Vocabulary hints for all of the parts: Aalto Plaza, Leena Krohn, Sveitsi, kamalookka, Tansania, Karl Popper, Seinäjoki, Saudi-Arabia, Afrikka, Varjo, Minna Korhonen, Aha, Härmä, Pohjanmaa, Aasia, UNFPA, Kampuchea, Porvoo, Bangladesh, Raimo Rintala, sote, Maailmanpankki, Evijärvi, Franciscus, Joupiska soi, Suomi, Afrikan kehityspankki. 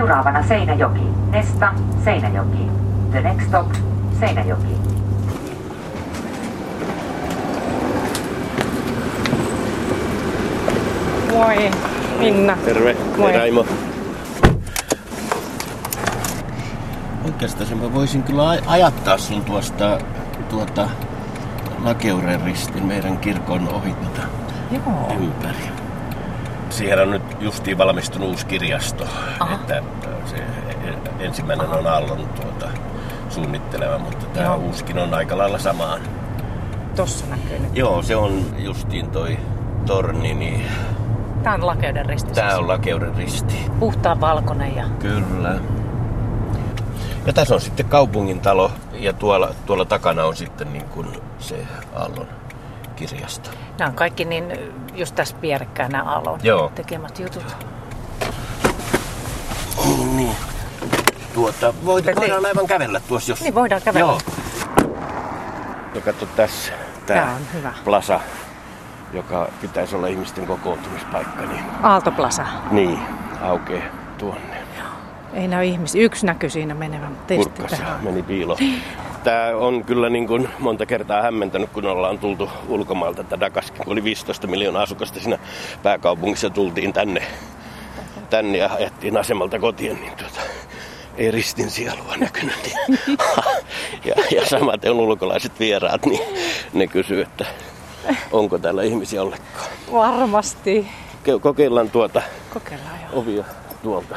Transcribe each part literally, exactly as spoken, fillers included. Seuraavana Seinäjoki. Nesta, Seinäjoki. The next stop, Seinäjoki. Moi, Minna. Terve. Moi. Raimo. Oikeastaan mä voisin kyllä ajattaa sun tuosta tuota Lakeuren ristin meidän kirkon ohittaa. Joo. Ympäri. Siihen on nyt justiin valmistunut uusi kirjasto. Aha. Että se ensimmäinen on Aallon tuota suunnittelema, mutta tämä Joo. uuskin on aika lailla samaan. Tossa näkyy nyt. Joo, se on justiin toi torni. Niin... Tämä on Lakeuden risti. Tämä on Lakeuden risti. Puhtaan valkoinen ja... Kyllä. Ja tässä on sitten kaupungintalo ja tuolla, tuolla takana on sitten niin kuin se Aallon kirjasto. Nämä on kaikki niin, just tässä vierekkäin nämä Aallon Joo. tekemät jutut. Oh, niin. Tuota, voit, voidaan aivan kävellä tuossa jos... Niin voidaan kävellä. Joo. No katso tässä, tämä plaza, joka pitäisi olla ihmisten kokoontumispaikka. Niin... Aalto Plaza. Niin, aukeaa tuonne. Ei näy ihmisiä. Yksi näkyy siinä menevän. Kurkkassa meni piiloon. Tämä on kyllä niin kuin monta kertaa hämmentänyt, kun ollaan tultu ulkomailta. Tätä Dakaskin, kun oli viisitoista miljoonaa asukasta siinä pääkaupungissa, tultiin tänne, tänne ja ajettiin asemalta kotiin. Niin tuota, ei ristin sielua näkynyt. Ja, ja samaten ulkolaiset vieraat, niin ne kysyy, että onko täällä ihmisiä ollenkaan. Varmasti. Kokeillaan tuota Kokeillaan, ovia tuolta.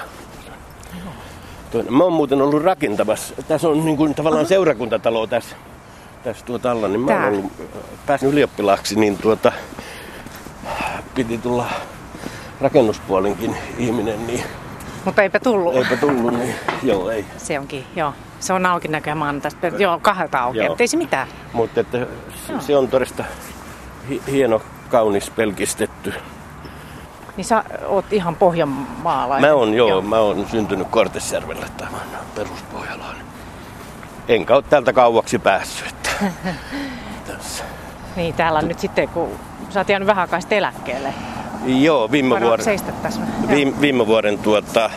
Mä oon muuten ollut rakentamassa. Tässä on niin kuin tavallaan Aha. seurakuntatalo tässä, tässä tuota alla. Niin mä oon ollut, pääsin ylioppilaaksi, niin tuota, piti tulla rakennuspuolenkin ihminen. Niin, mutta eipä tullut. Eipä tullut, niin joo ei. Se onkin, joo. Se on auki näköjään maanantaista. Joo, kahdelta auki, ettei se mitään. Mutta että joo. se on todesta hieno, kaunis, pelkistetty. Niin sä oot ihan pohjanmaalainen. Mä oon, joo, joo. Mä oon syntynyt Kortesjärvellä, tai mä oon peruspohjalainen. Enkä oo täältä kauaksi päässyt. Että... Tässä. Niin, täällä on nyt sitten, kun sä oot jäänyt vähän aikaa sitten eläkkeelle. Joo, viime vuoden... Viime, viime vuoden tuota,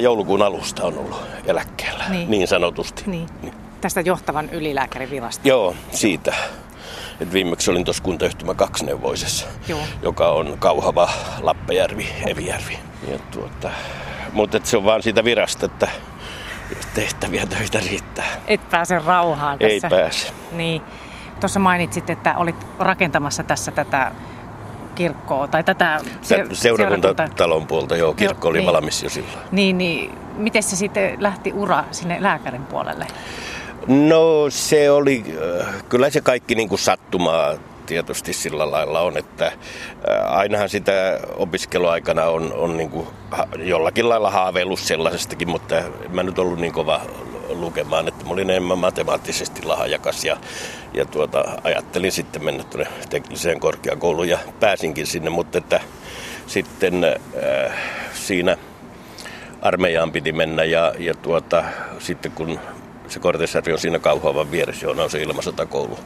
joulukuun alusta on ollut eläkkeellä, niin, niin sanotusti. Niin. Niin. Tästä johtavan ylilääkärin virasta. Joo, siitä. Et viimeksi olin tuossa kuntayhtymä kaksineuvoisessa, Joo. joka on Kauhava, Lappejärvi, Evijärvi. Tuota, mutta se on vaan siitä virasta, että tehtäviä töitä riittää. Et pääse rauhaan tässä. Ei pääse. Niin. Tuossa mainitsit, että olit rakentamassa tässä tätä kirkkoa tai tätä seurakuntatalon seurakunta... puolta. Joo, kirkko oli niin. valmis jo silloin. Niin, niin. Miten se sitten lähti ura sinne lääkärin puolelle? No se oli, kyllä se kaikki niin kuin sattumaa tietysti sillä lailla on, että ainahan sitä opiskeluaikana on, on niin kuin jollakin lailla haaveillut sellaisestakin, mutta en mä nyt ollut niin kova lukemaan, että mä olin enemmän matemaattisesti lahjakas ja, ja tuota, ajattelin sitten mennä tuonne tekniseen korkeakouluun ja pääsinkin sinne, mutta että sitten äh, siinä armeijaan piti mennä ja, ja tuota, sitten kun se Kortesjärvi on siinä Kauhavan vieressä, johon on se ilmasotakoulu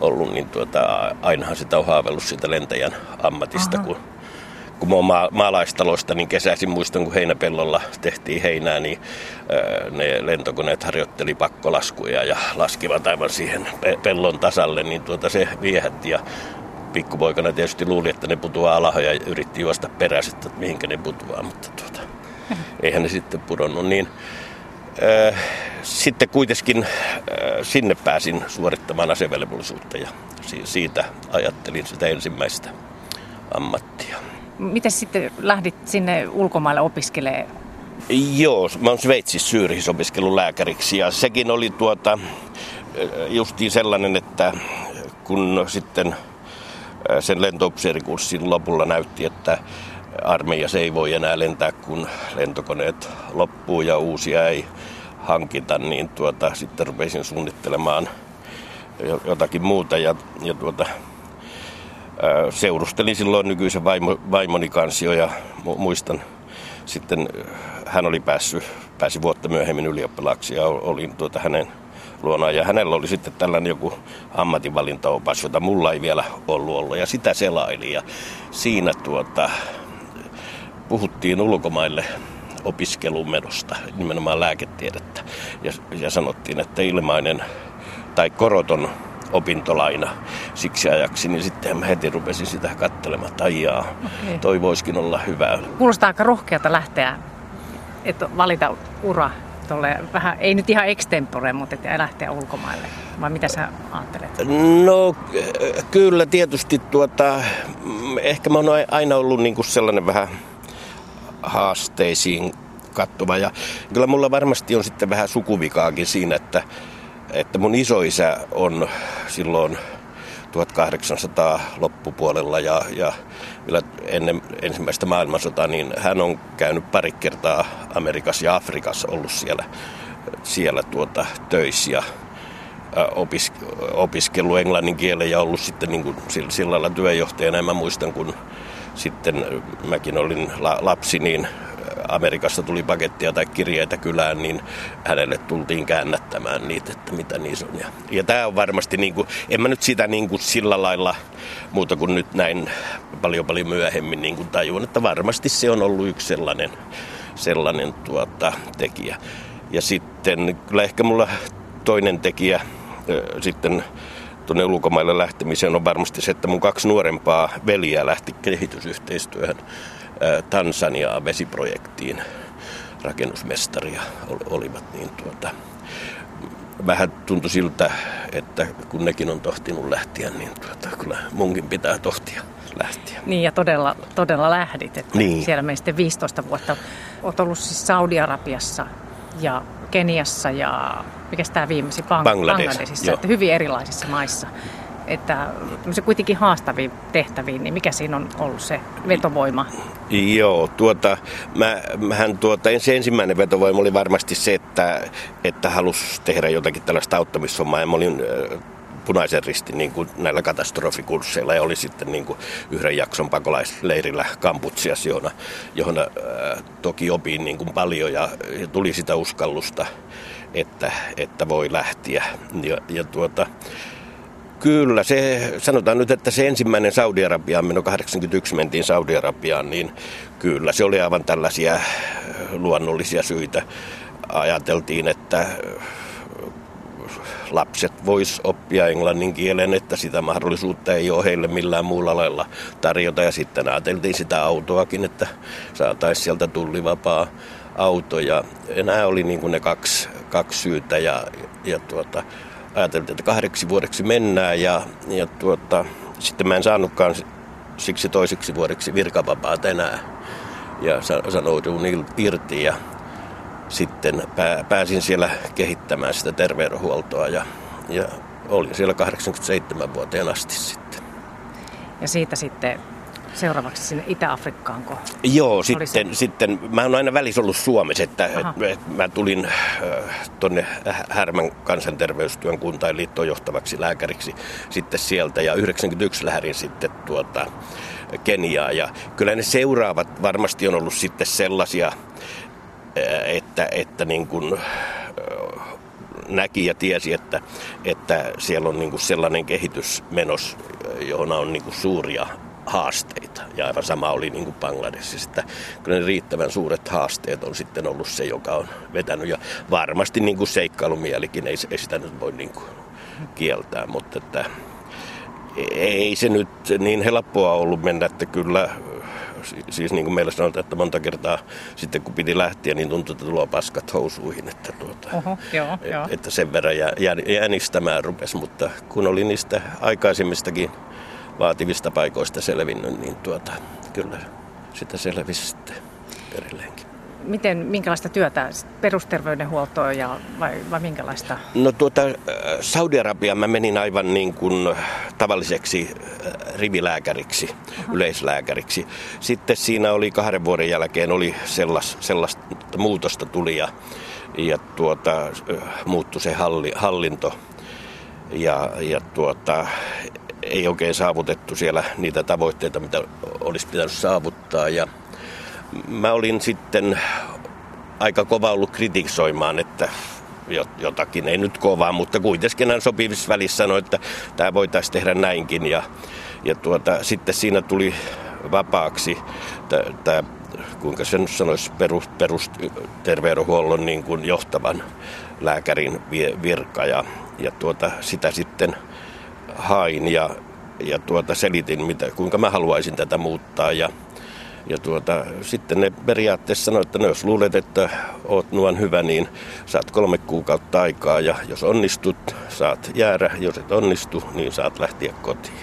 ollut, niin tuota, ainahan sitä on haaveillut siitä lentäjän ammatista. Aha. Kun, kun mä oon ma- maalaistalosta, niin kesäisin muistan, kun heinäpellolla tehtiin heinää, niin ö, ne lentokoneet harjoitteli pakkolaskuja ja laskivat aivan siihen pe- pellon tasalle, niin tuota, se viehätti. Ja pikkupoikana tietysti luuli, että ne putoaa alas ja yritti juosta perässä, että mihinkä ne putoaa, mutta tuota, eihän ne sitten pudonnut niin. Sitten kuitenkin sinne pääsin suorittamaan asevelvollisuutta ja siitä ajattelin sitä ensimmäistä ammattia. Miten sitten lähdit sinne ulkomaille opiskelemaan? Joo, mä oon Sveitsissä Syyrihissä opiskellut lääkäriksi ja sekin oli tuota, justiin sellainen, että kun sitten sen lentoupseerikurssin lopulla näytti, että armeijassa ei voi enää lentää, kun lentokoneet loppuu ja uusia ei hankita, niin tuota, sitten rupesin suunnittelemaan jotakin muuta. Ja, ja tuota, seurustelin silloin nykyisen vaimo, vaimoni kanssa jo, ja muistan sitten, hän oli päässyt, pääsi vuotta myöhemmin ylioppilaaksi ja olin tuota hänen luonaan. Ja hänellä oli sitten tällainen joku ammatinvalintaopas, jota mulla ei vielä ollut ollut, ja sitä selaili. Ja siinä tuota... Puhuttiin ulkomaille opiskelun menosta, nimenomaan lääketiedettä. Ja, ja sanottiin, että ilmainen tai koroton opintolaina siksi ajaksi, niin sitten mä heti rupesin sitä katselemaan, että aijaa, okay. Toi voisikin olla hyvää. Kuulostaa aika rohkealta lähteä, että valita ura. Vähän, ei nyt ihan extempore, mutta ei lähteä ulkomaille. Vai mitä sä ajattelet? No kyllä tietysti tuota, ehkä mä oon aina ollut niin kuin sellainen vähän haasteisiin kattova. Ja kyllä mulla varmasti on sitten vähän sukuvikaakin siinä, että, että mun isoisä on silloin tuhatkahdeksansataa loppupuolella ja, ja vielä ennen ensimmäistä maailmansotaa, niin hän on käynyt pari kertaa Amerikassa ja Afrikassa, ollut siellä, siellä tuota, töissä ja opis, opiskellut englannin kielen ja ollut sitten niin kuin sillä lailla työjohtajana. Ja mä muistan, kun sitten mäkin olin la, lapsi, niin Amerikasta tuli pakettia tai kirjeitä kylään, niin hänelle tultiin käännättämään niitä, että mitä niissä on. Ja, ja tämä on varmasti, niin kuin, en mä nyt sitä niin kuin sillä lailla muuta kuin nyt näin paljon paljon myöhemmin niin kuin tajuan, että varmasti se on ollut yksi sellainen, sellainen tuota, tekijä. Ja sitten kyllä ehkä mulla toinen tekijä äh, sitten tuonne ulkomaille lähtemiseen on varmasti se, että mun kaksi nuorempaa veliä lähti kehitysyhteistyöhön. Tansaniaa vesiprojektiin rakennusmestaria olivat, niin tuota, vähän tuntui siltä, että kun nekin on tohtinut lähteä, niin tuota, kyllä munkin pitää tohtia lähteä. Niin ja todella, todella lähdit, että niin. Siellä meni sitten viisitoista vuotta. Olet ollut siis Saudi-Arabiassa ja Keniassa ja mikäs tämä viimeisi, Bang- Bangladesissa, että hyvin erilaisissa maissa. Että se kuitenkin haastaviin tehtäviin, niin mikä siinä on ollut se vetovoima? Joo, tuota, mä, mähän tuota, se ensimmäinen vetovoima oli varmasti se, että, että halusi tehdä jotakin tällaista auttamishommaa. Ja mä olin äh, punaisen ristin niin kuin näillä katastrofikursseilla ja oli sitten niin kuin yhden jakson pakolaisleirillä Kampucheassa, johon, johon äh, toki opin niin kuin paljon ja, ja tuli sitä uskallusta, että, että voi lähteä. Ja, ja tuota... Kyllä, se, sanotaan nyt, että se ensimmäinen Saudi-Arabiaan meno, kahdeksankymmentäyksi mentiin Saudi-Arabiaan, niin kyllä se oli aivan tällaisia luonnollisia syitä. Ajateltiin, että lapset vois oppia englannin kielen, että sitä mahdollisuutta ei ole heille millään muulla lailla tarjota. Ja sitten ajateltiin sitä autoakin, että saataisiin sieltä tullivapaa auto. Ja nämä oli niin kuin ne kaksi, kaksi syytä ja, ja tuota... Ajateltiin, että kahdeksi vuodeksi mennään ja, ja tuota, sitten mä en saanutkaan siksi toiseksi vuodeksi virkavapaat enää ja sanouduin irti ja sitten pääsin siellä kehittämään sitä terveydenhuoltoa ja, ja olin siellä kahdeksankymmentäseitsemän vuoteen asti sitten. Ja siitä sitten seuraavaksi sinne Itä-Afrikkaanko? Joo, sitten, sitten mä oon aina välissä ollut Suomessa, että et, et, mä tulin tuonne Härmän kansanterveystyön kuntain liittoon johtavaksi lääkäriksi sitten sieltä ja yhdeksänkymmentäyksi lähdin sitten tuota Keniaa ja kyllä ne seuraavat varmasti on ollut sitten sellaisia, että, että niin kuin näki ja tiesi, että, että siellä on niin kuin sellainen kehitys menossa, johon on niin kuin suuria haasteita. Ja aivan sama oli niin kuin Bangladesissa, että kyllä ne riittävän suuret haasteet on sitten ollut se, joka on vetänyt. Ja varmasti niin kuin seikkailumielikin ei, ei sitä nyt voi niin kuin kieltää, mutta että ei se nyt niin helppoa ollut mennä, että kyllä, siis niin kuin meillä sanotaan, että monta kertaa sitten kun piti lähteä, niin tuntui, että tuloa paskat housuihin, että, tuota, Oho, joo, et, joo. että sen verran jä, jä, jänistämään rupesi, mutta kun oli niistä aikaisemmistakin vaativista paikoista selvinnyt, niin tuota, kyllä sitä selvisi sitten edelleenkin. Miten, minkälaista työtä? Perusterveydenhuoltoa ja, vai, vai minkälaista? No tuota, Saudi-Arabiaan mä menin aivan niin kuin tavalliseksi rivilääkäriksi, Aha. yleislääkäriksi. Sitten siinä oli kahden vuoden jälkeen oli sellas, sellaista muutosta tuli ja, ja tuota, muuttui se halli, hallinto ja, ja tuota... Ei oikein saavutettu siellä niitä tavoitteita, mitä olisi pitänyt saavuttaa. Ja mä olin sitten aika kova ollut kritisoimaan, että jotakin, ei nyt kovaa, mutta kuitenkin hän sopivissa välissä sanoi, että tämä voitaisiin tehdä näinkin. Ja, ja tuota, sitten siinä tuli vapaaksi tämä kuinka sen sanoisi, perusterveydenhuollon perus, niin kuin johtavan lääkärin virka. Ja, ja tuota, sitä sitten hain ja, ja tuota, selitin, mitä, kuinka mä haluaisin tätä muuttaa. Ja, ja tuota, sitten ne periaatteessa sanoi, että no, jos luulet, että oot nuon hyvä, niin saat kolme kuukautta aikaa. Ja jos onnistut, saat jäädä. Jos et onnistu, niin saat lähteä kotiin.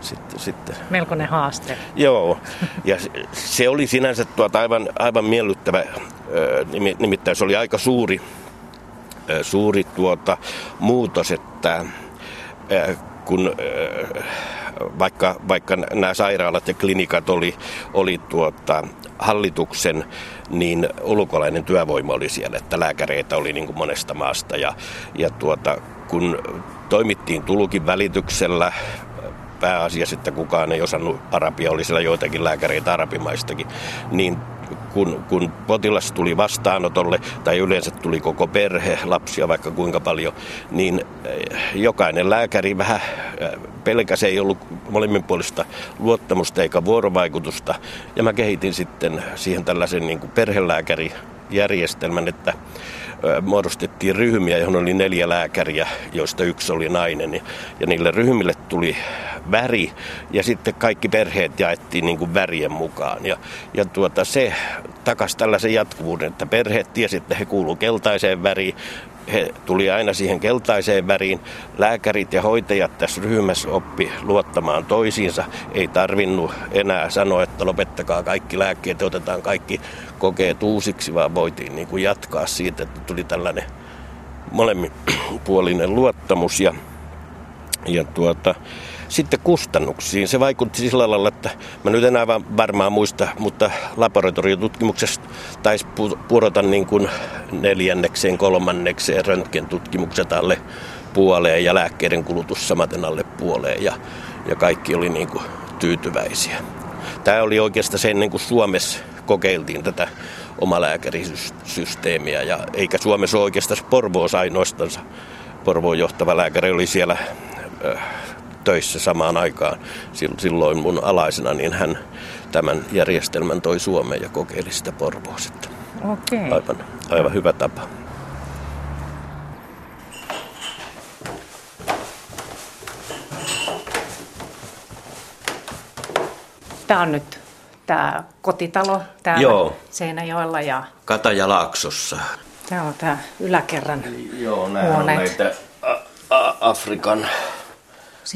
Sitten, sitten. Melkoinen haaste. Joo, ja se oli sinänsä tuota aivan, aivan miellyttävä, nimittäin se oli aika suuri, suuri tuota muutos, että kun vaikka, vaikka nämä sairaalat ja klinikat oli, oli tuota hallituksen, niin ulkolainen työvoima oli siellä, että lääkäreitä oli niin kuin monesta maasta, ja, ja tuota, kun toimittiin tulkin välityksellä, pääasiassa, että kukaan ei osannut arabia, oli siellä joitakin lääkäreitä arabimaistakin, niin kun, kun potilas tuli vastaanotolle, tai yleensä tuli koko perhe, lapsia vaikka kuinka paljon, niin jokainen lääkäri vähän pelkäsi, ei ollut molemminpuolista luottamusta eikä vuorovaikutusta, ja mä kehitin sitten siihen tällaisen niin kuin perhelääkärijärjestelmän, että muodostettiin ryhmiä, johon oli neljä lääkäriä, joista yksi oli nainen. Ja niille ryhmille tuli väri, ja sitten kaikki perheet jaettiin niin kuin värien mukaan. Ja, ja tuota, se takasi tällaisen jatkuvuuden, että perheet tiesi, että he kuuluvat keltaiseen väriin. He tuli aina siihen keltaiseen väriin. Lääkärit ja hoitajat tässä ryhmässä oppi luottamaan toisiinsa. Ei tarvinnut enää sanoa, että lopettakaa kaikki lääkkeet, otetaan kaikki kokeet uusiksi, vaan voitiin niin kuin jatkaa siitä, että tuli tällainen molemminpuolinen luottamus. Ja, ja tuota, sitten kustannuksiin. Se vaikutti sillä lailla, että mä nyt en aivan varmaan muista, mutta laboratoriotutkimuksessa taisi pudota niin kuin neljännekseen, kolmannekseen, röntgentutkimukset alle puoleen ja lääkkeiden kulutus samaten alle puoleen, ja, ja kaikki oli niin kuin tyytyväisiä. Tämä oli oikeastaan se ennen kuin Suomessa kokeiltiin tätä omalääkärisysteemiä, ja eikä Suomessa ole oikeastaan Porvoossa ainoastaan. Porvoon johtava lääkäri oli siellä töissä samaan aikaan silloin mun alaisena, niin hän tämän järjestelmän toi Suomeen ja kokeili sitä Porvoosetta. Okei. Aivan, aivan hyvä tapa. Tämä on nyt tämä kotitalo täällä. Joo. Seinäjoella ja Katajalaaksossa. Tämä on tämä yläkerran huoneet. Joo, nämä on näitä Afrikan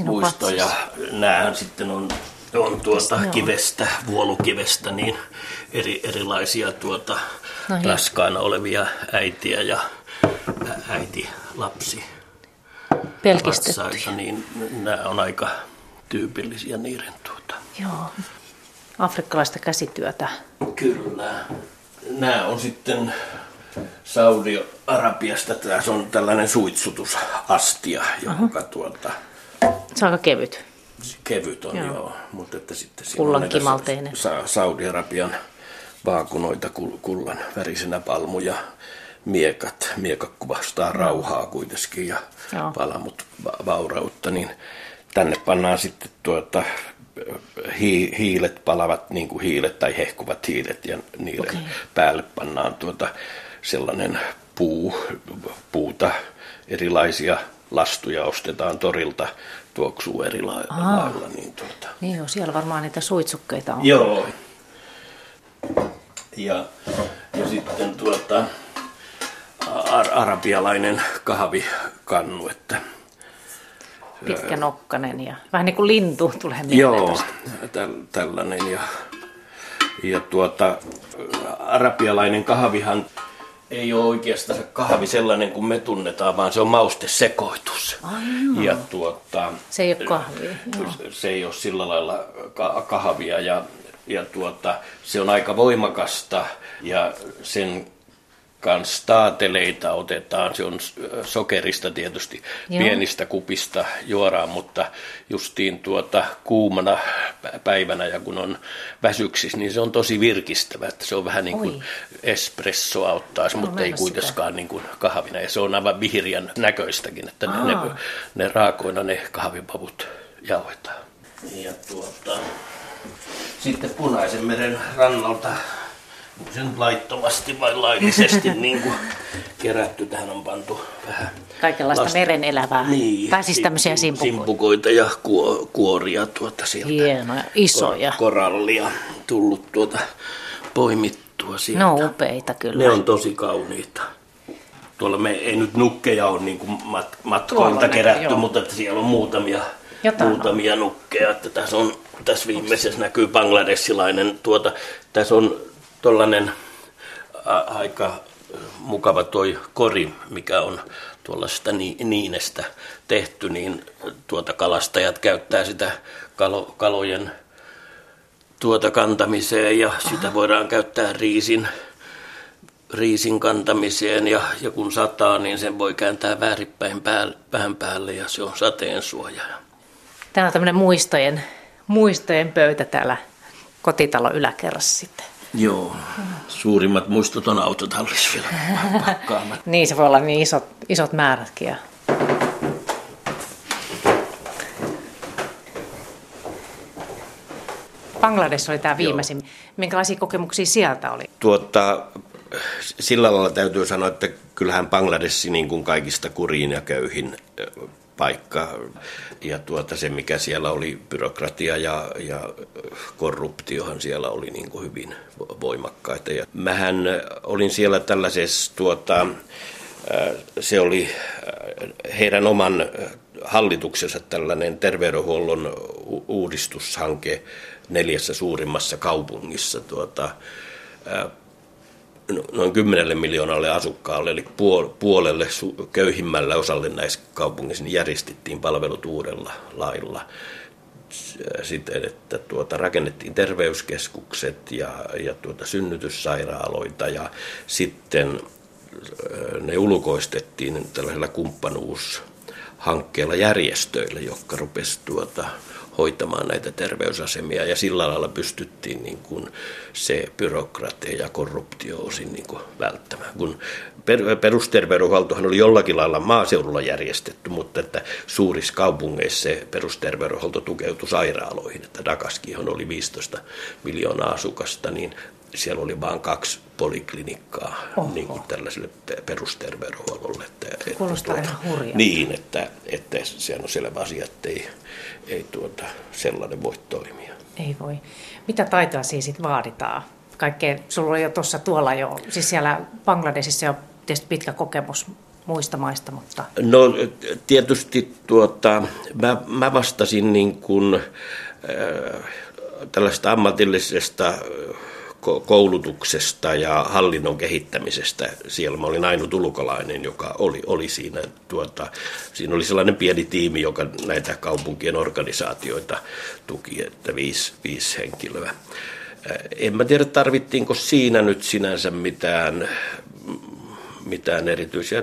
muistoja. Nämähän sitten on, on tuota kivestä, vuolukivestä, niin eri, erilaisia tuota no raskaana olevia äitiä ja äiti lapsi. Pelkistettyjä. Niin nämä on aika tyypillisiä niiden tuota. Joo, afrikkalaista käsityötä. Kyllä. Nämä on sitten Saudi-Arabiasta. Tässä on tällainen suitsutusastia, joka uh-huh. tuota... Se on aika kevyt. Kevyt on, joo. joo. Mutta että sitten kullankimalteinen. Saudi-Arabian vaakunoita kullan värisenä palmuja, miekat. Miekat kuvastaa rauhaa kuitenkin ja joo. palmut vaurautta. Niin tänne pannaan sitten tuota, hi- hiilet palavat niin kuin hiilet tai hehkuvat hiilet, ja niiden okay. päälle pannaan tuota sellainen puu, puuta, erilaisia lastuja ostetaan torilta, tuoksuu eri lailla. Niin, tuota. niin joo, siellä varmaan niitä suitsukkeita on. Joo. Ja, ja sitten tuota, ar- arabialainen kahvikannu. Että, pitkä nokkanen ja vähän niin kuin lintu tulee mieleen. Joo, täl- tällainen. Ja, ja tuota, arabialainen kahvihan ei ole oikeastaan kahvi sellainen kuin me tunnetaan, vaan se on maustesekoitus. Ai, ja tuota, se ei ole kahvia. Se, se ei ole sillä lailla ka- kahvia ja, ja tuota, se on aika voimakasta ja sen kanssa taateleita otetaan. Se on sokerista tietysti, joo. pienistä kupista juoraan, mutta justiin tuota kuumana päivänä ja kun on väsyksissä, niin se on tosi virkistävä. Että se on vähän niin kuin espressoa ottaisi, mutta ei kuitenkaan niin kuin kahvina. Ja se on aivan vihreän näköistäkin, että ne, ne, ne raakoina ne kahvipavut jauhetaan. Ja tuota, sitten Punaisen meren rannalta sen laittomasti vai laillisesti niin kuin kerätty. Tähän on pantu vähän kaikenlaista lasta. Meren elävää. Niin, tai siis tämmöisiä simpukoita. simpukoita ja kuo, kuoria tuota sieltä. Hienoja, isoja. Korallia tullut tuota poimittua sieltä. No upeita kyllä. Ne on tosi kauniita. Tuolla me ei nyt nukkeja ole niin kuin mat, matkoilta kerätty, joo. Mutta että siellä on muutamia, muutamia nukkeja. Että tässä, on, tässä viimeisessä näkyy bangladesilainen. Tuota, tässä on tuollainen äh, aika mukava toi kori, mikä on tuollaista ni, niinestä tehty, niin tuota kalastajat käyttää sitä kalo, kalojen tuota kantamiseen ja sitä voidaan käyttää riisin, riisin kantamiseen ja, ja kun sataa, niin sen voi kääntää väärinpäin päälle, pään päälle ja se on sateensuoja. Täällä on tämmöinen muistojen, muistojen pöytä täällä kotitalon yläkerrassa sitten. Joo, suurimmat muistot on autotallissa vielä pakkaamat. Niin, se voi olla niin isot, isot määrätkin. Ja. Bangladesh oli tämä viimeisin. Joo. Minkälaisia kokemuksia sieltä oli? Tuota, sillä lailla täytyy sanoa, että kyllähän Bangladesh niin kuin kaikista kuriin ja köyhin paikka. Ja tuota, se, mikä siellä oli, byrokratia ja, ja korruptiohan siellä oli niin kuin hyvin voimakkaita. Ja mähän olin siellä tällaisessa, tuota, se oli heidän oman hallituksensa tällainen terveydenhuollon uudistushanke neljässä suurimmassa kaupungissa tuota, noin kymmenelle miljoonalle asukkaalle, eli puolelle köyhimmälle osalle näissä kaupungissa, niin järjestettiin palvelut uudella lailla siten, että tuota, rakennettiin terveyskeskukset ja, ja tuota, synnytyssairaaloita ja sitten ne ulkoistettiin tällaisella kumppanuushankkeella järjestöille, jotka rupesivat tuota, hoitamaan näitä terveysasemia ja sillä lailla pystyttiin niin kuin se byrokratia ja korruptio osin niin kuin välttämään. Kun perusterveydenhuoltohan oli jollakin lailla maaseudulla järjestetty, mutta että suurissa kaupungeissa se perusterveydenhuolto tukeutui sairaaloihin, että Dakaskihan oli viisitoista miljoonaa asukasta, niin siellä oli vain kaksi poliklinikkaa niin kuin tällaiselle perusterveydenhuollolle. Että, kuulostaa että, ihan hurjaa. Niin, että, että sehän on selvä asia, että ei, ei tuota, sellainen voi toimia. Ei voi. Mitä taitoa siis sit vaaditaan? Kaikkea, sulla oli jo tuossa tuolla jo, siis siellä Bangladesissa on tietysti pitkä kokemus muista maista, mutta... No tietysti tuota, mä, mä vastasin niin kuin, äh, tällaista ammatillisesta... koulutuksesta ja hallinnon kehittämisestä. Siellä mä olin ainut ulkolainen, joka oli, oli siinä. Tuota, siinä oli sellainen pieni tiimi, joka näitä kaupunkien organisaatioita tuki, että viisi, viisi henkilöä. En mä tiedä, tarvittiinko siinä nyt sinänsä mitään, mitään erityisiä.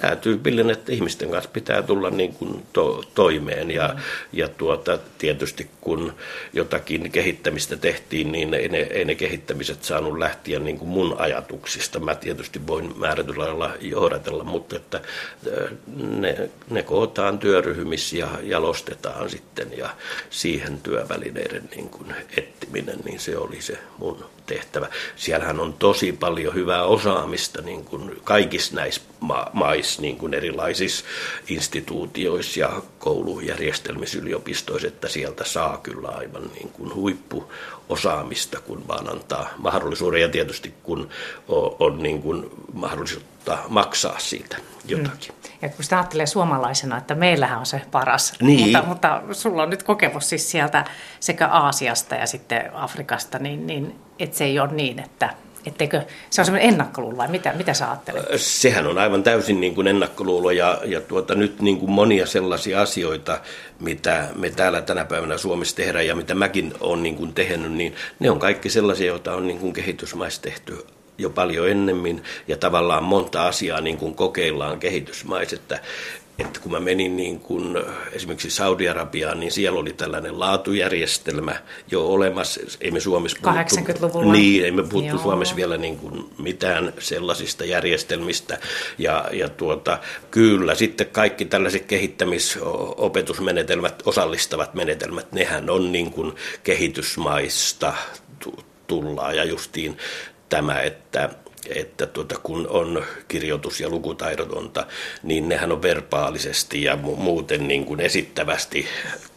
Tämä tyypillinen, että ihmisten kanssa pitää tulla niin kuin to, toimeen ja, ja tuota, tietysti kun jotakin kehittämistä tehtiin, niin ei ne, ei ne kehittämiset saanut lähteä niin kuin mun ajatuksista. Mä tietysti voin määrätyllä lailla johdatella, mutta että ne, ne kootaan työryhmissä ja jalostetaan sitten ja siihen työvälineiden niin kuin etsiminen, niin se oli se mun tehtävä. Siellähän on tosi paljon hyvää osaamista niin kuin kaikissa näissä ma- maissa. Niin kuin erilaisissa instituutioissa ja koulujärjestelmissä, yliopistoissa, että sieltä saa kyllä aivan niin kuin huippuosaamista, kun vaan antaa mahdollisuuden ja tietysti kun on niin kuin mahdollisuutta maksaa siitä jotakin. Mm. Ja kun sitä ajattelee suomalaisena, että meillähän on se paras, niin. mutta, mutta sulla on nyt kokemus siis sieltä sekä Aasiasta ja sitten Afrikasta, niin, niin et se ei ole niin, että... Etteikö, se on semmoinen ennakkoluulo vai mitä, mitä sä ajattelet? Sehän on aivan täysin niin kuin ennakkoluulo ja, ja tuota, nyt niin kuin monia sellaisia asioita, mitä me täällä tänä päivänä Suomessa tehdään ja mitä mäkin olen niin kuin tehnyt, niin ne on kaikki sellaisia, joita on niin kuin kehitysmaissa tehty jo paljon ennemmin ja tavallaan monta asiaa niin kuin kokeillaan kehitysmaissa, että että kun mä menin niin kuin esimerkiksi Saudi-Arabiaan, niin siellä oli tällainen laatujärjestelmä jo olemassa. Ei me Suomessa puhuttu, kahdeksankymmentäluvulla. Niin, ei me puhuttu Suomessa vielä niin kuin mitään sellaisista järjestelmistä. Ja, ja tuota, kyllä sitten kaikki tällaiset kehittämisopetusmenetelmät, osallistavat menetelmät, nehän on niin kuin kehitysmaista tullaan ja justiin tämä, että että tuota, kun on kirjoitus- ja lukutaidotonta, niin nehän on verbaalisesti ja muuten niin kuin esittävästi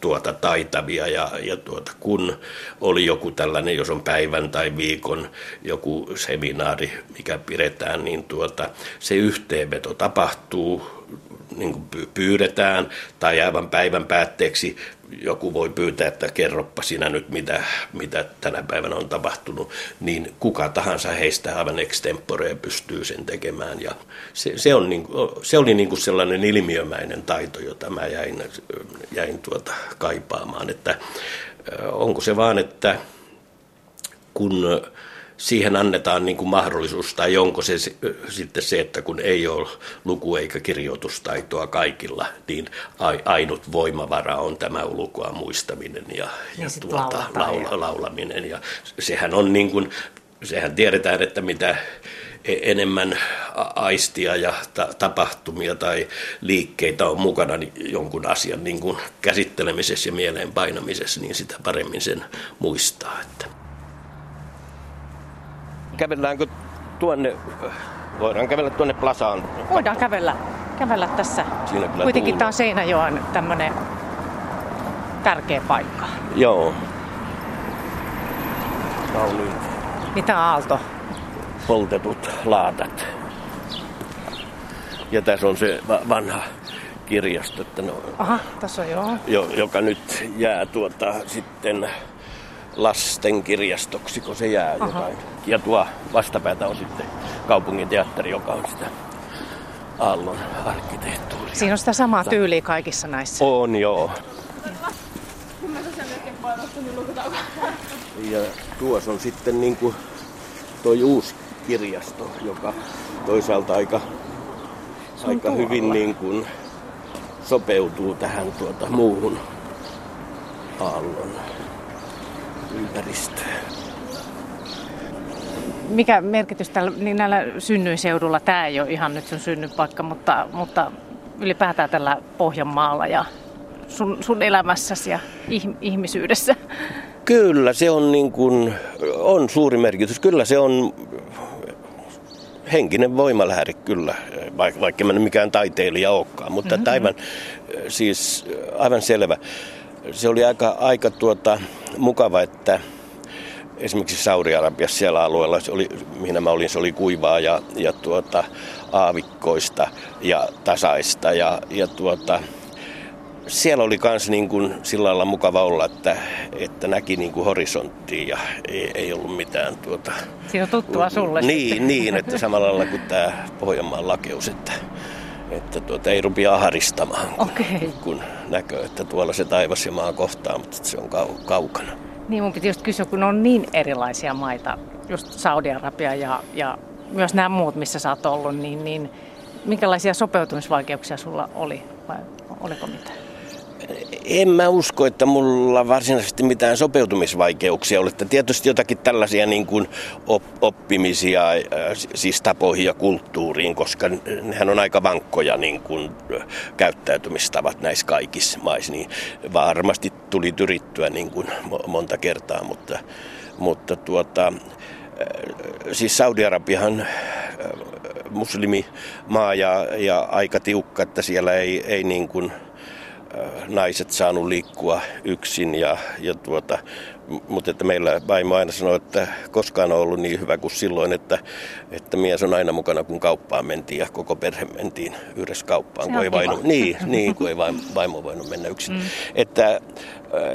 tuota taitavia. Ja, ja tuota, kun oli joku tällainen, jos on päivän tai viikon joku seminaari, mikä pidetään, niin tuota, se yhteenveto tapahtuu, niin kuin pyydetään tai aivan päivän päätteeksi joku voi pyytää, että kerroppa sinä nyt, mitä, mitä tänä päivänä on tapahtunut, niin kuka tahansa heistä aivan extemporea pystyy sen tekemään. Ja se, se, on niin, se oli niin kuin sellainen ilmiömäinen taito, jota mä jäin, jäin tuota kaipaamaan. Että onko se vaan, että kun siihen annetaan niin kuin mahdollisuus, tai onko se sitten se, että kun ei ole luku- eikä kirjoitustaitoa kaikilla, niin ainut voimavara on tämä ulkoa muistaminen ja, ja, ja tuota, laula, laulaminen. Ja sehän on niin kuin, sehän tiedetään, että mitä enemmän aistia ja ta- tapahtumia tai liikkeitä on mukana niin jonkun asian niin kuin käsittelemisessä ja mieleen painamisessa, niin sitä paremmin sen muistaa, että kävelläänkö tuonne, voidaan kävellä tuonne Plazaan? Voidaan kävellä, kävellä tässä. Kuitenkin tuun. Tämä on Seinäjoen tämmöinen tärkeä paikka. Joo. Kauniit. Mitä Aalto? Poltetut laatat. Ja tässä on se vanha kirjasto, että no, aha, tässä on joo. Jo, joka nyt jää tuota sitten lastenkirjastoksi, kun se jää aha. jotain. Ja tuo vastapäätä on sitten kaupunginteatteri, joka on sitä Aallon arkkitehtuuria. Siinä on sitä samaa tyyliä kaikissa näissä. On, joo. Ja tuossa on sitten niin kuin toi uusi kirjasto, joka toisaalta aika, aika hyvin niin kuin sopeutuu tähän tuota muuhun Aallon ympäristöön. Mikä merkitys tällä, niin näillä synnyinseudulla, tämä ei ole ihan nyt sun synnypaikka, mutta, mutta ylipäätään tällä Pohjanmaalla ja sun, sun elämässäsi ja ihmisyydessä? Kyllä, se on, niin kuin, on suuri merkitys. Kyllä se on henkinen voimalääri, kyllä, vaikka mä en mikään taiteilija olekaan, mutta mm-hmm. aivan, siis, aivan selvä. Se oli aika, aika tuota, mukava, että esimerkiksi Saudi-Arabiassa siellä alueella, se oli, mihin mä olin, se oli kuivaa ja, ja tuota, aavikkoista ja tasaista. Ja, ja tuota, siellä oli myös niin kuin sillä lailla mukava olla, että, että näki niin kuin horisonttiin ja ei, ei ollut mitään. Tuota, siinä on tuttua sulle niin, sitten. Niin, että samalla lailla kuin tämä Pohjanmaan lakeus, että, että tuota, ei rupia ahdistamaan, kun, okay. kun näkö, että tuolla se taivas ja maa kohtaa, mutta se on kau- kaukana. Niin mun piti just kysyä, kun on niin erilaisia maita, just Saudi-Arabia ja, ja myös nämä muut, missä sä oot ollut, niin, niin minkälaisia sopeutumisvaikeuksia sulla oli vai oliko mitään? En mä usko, että mulla varsinaisesti mitään sopeutumisvaikeuksia oli. Tietysti jotakin tällaisia niin kuin oppimisia siis tapoihin ja kulttuuriin, koska nehän on aika vankkoja niin kuin käyttäytymistavat näissä kaikissa maissa. Niin varmasti tuli tyrittyä niin kuin monta kertaa, mutta, mutta tuota, siis Saudi-Arabiahan muslimimaa ja, ja aika tiukka, että siellä ei, ei niin kuin naiset saanut liikkua yksin, ja, ja tuota, mutta että meillä vaimo aina sanoi, että koskaan on ollut niin hyvä kuin silloin, että, että mies on aina mukana, kun kauppaan mentiin ja koko perhe mentiin yhdessä kauppaan, kun ei, vainu, niin, niin, kun ei vaimo voinut mennä yksin. Mm. Että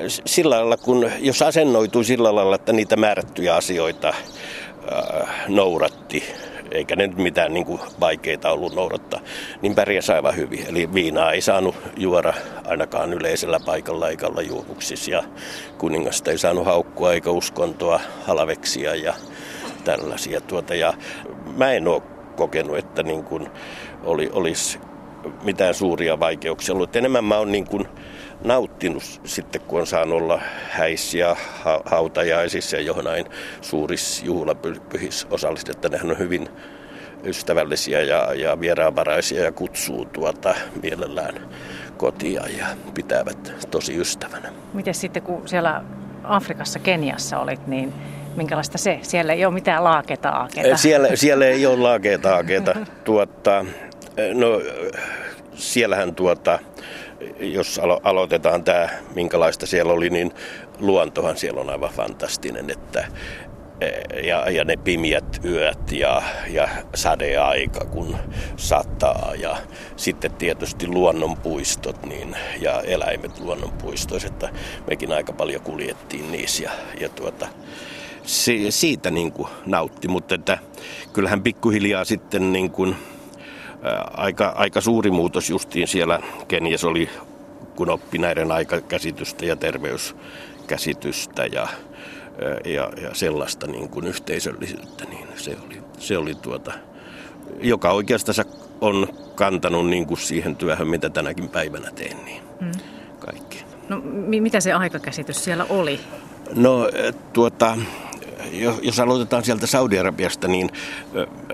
sillä lailla, kun, jos asennoitui sillä lailla, että niitä määrättyjä asioita äh, nouratti, eikä ne nyt mitään niin kuin vaikeita ollut noudattaa, niin pärjäs aivan hyvin. Eli viinaa ei saanut juoda ainakaan yleisellä paikalla eikä olla juovuksissa. Ja kuningasta ei saanut haukkua eikä uskontoa, halveksia ja tällaisia. Tuota, ja mä en ole kokenut, että niin kuin oli, olisi mitään suuria vaikeuksia ollut. Enemmän mä oon niin kuin nauttinut sitten, kun on saanut olla häissä ja hautajaisissa ja johonain suurissa juhlapyhissä osallistunut, että nehän on hyvin ystävällisiä ja, ja vieraanvaraisia ja kutsuu tuota mielellään kotia ja pitävät tosi ystävänä. Miten sitten, kun siellä Afrikassa, Keniassa olit, niin minkälaista se? Siellä ei ole mitään laaketa aaketa. Siellä, siellä ei ole laaketa aaketa. Tuota, no, siellähän tuota, jos alo- aloitetaan tämä, minkälaista siellä oli, niin luontohan siellä on aivan fantastinen, että Ja, ja ne pimiät yöt ja, ja sadeaika, kun sataa. Ja sitten tietysti luonnonpuistot niin, ja eläimet luonnonpuistoissa, että mekin aika paljon kuljettiin niissä. Ja, ja tuota, si, siitä niin kuin nautti, mutta että kyllähän pikkuhiljaa sitten niin kuin, ää, aika, aika suuri muutos justiin siellä Keniassa oli, kun oppi näiden aikakäsitystä ja terveyskäsitystä ja Ja, ja sellaista niin kuin yhteisöllisyyttä, niin se oli, se oli tuota, joka oikeastaan on kantanut niin kuin siihen työhön, mitä tänäkin päivänä teen, niin mm. kaikki. No mi- mitä se aikakäsitys siellä oli? No tuota, jos, jos aloitetaan sieltä Saudi-Arabiasta, niin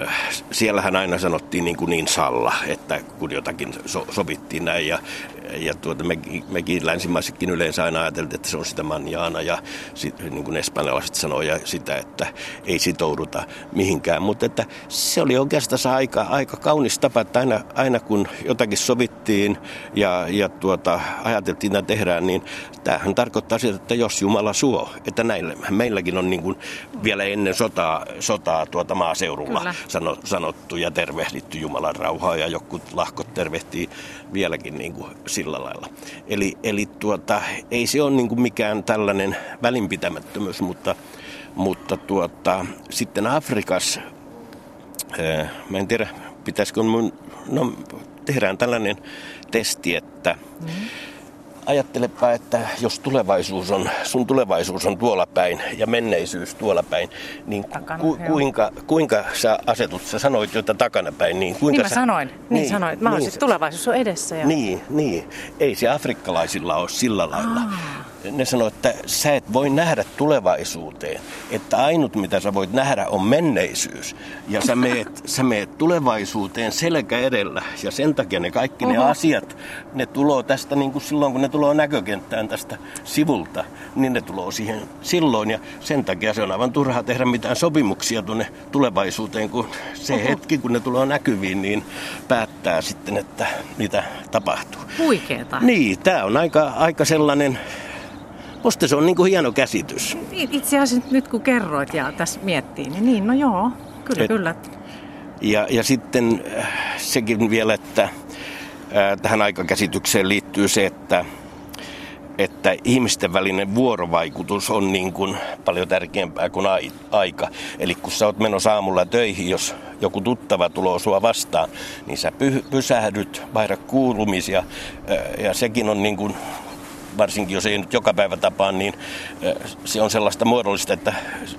äh, siellähän aina sanottiin niin, kuin niin salla, että kun jotakin so- sovittiin näin ja Ja tuota, me, mekin länsimaissakin yleensä aina ajateltiin, että se on sitä manjaana ja sit, niin kuin espanjalaiset sanoja sitä, että ei sitouduta mihinkään. Mutta että se oli oikeastaan aika, aika kaunis tapa, että aina, aina kun jotakin sovittiin ja, ja tuota, ajateltiin, että tehdään, niin tämähän tarkoittaa sitä, että jos Jumala suo, että näillä, meilläkin on niin kuin vielä ennen sotaa, sotaa tuota maaseudulla sano, sanottu ja tervehditty Jumalan rauhaa ja jotkut lahkot tervehtii vieläkin niin kuin sillä lailla. Eli, eli tuota, ei se ole niin kuin mikään tällainen välinpitämättömyys, mutta, mutta tuota, sitten Afrikassa, ää, mä en tiedä, pitäisikö mun, no tehdään tällainen testi, että mm-hmm. ajattelepa, että jos tulevaisuus on, sun tulevaisuus on tuolla päin ja menneisyys tuolla päin, niin takana, ku, kuinka, kuinka sä asetut? Sä sanoit jo, että takana päin. Niin, kuinka niin sä... mä sanoin. Niin, niin sanoin. Mä niin, olisin, tulevaisuus on edessä. Ja... Niin, niin. Ei se afrikkalaisilla ole sillä lailla. Ah. Ne sanoo, että sä et voi nähdä tulevaisuuteen. Että ainut, mitä sä voit nähdä, on menneisyys. Ja sä meet, sä meet tulevaisuuteen selkä edellä. Ja sen takia ne kaikki ne Oho. asiat, ne tuloo tästä niin kuin silloin, kun ne tuloo näkökenttään tästä sivulta, niin ne tuloo siihen silloin. Ja sen takia se on aivan turhaa tehdä mitään sopimuksia tuonne tulevaisuuteen, kun se Oho. hetki, kun ne tuloo näkyviin, niin päättää sitten, että mitä tapahtuu. Huikeeta. Niin, tää on aika, aika sellainen... Musta se on niin kuin hieno käsitys. Itse asiassa nyt kun kerroit ja tässä miettii, niin, niin no joo, kyllä, Et, kyllä. Ja, ja sitten sekin vielä, että tähän aikakäsitykseen liittyy se, että, että ihmisten välinen vuorovaikutus on niin kuin paljon tärkeämpää kuin aika. Eli kun sä oot menossa aamulla töihin, jos joku tuttava tulee sua vastaan, niin sä py, pysähdyt, vaihda kuulumisia ja sekin on niin kuin... Varsinkin jos ei nyt joka päivä tapaan, niin se on sellaista muodollista, että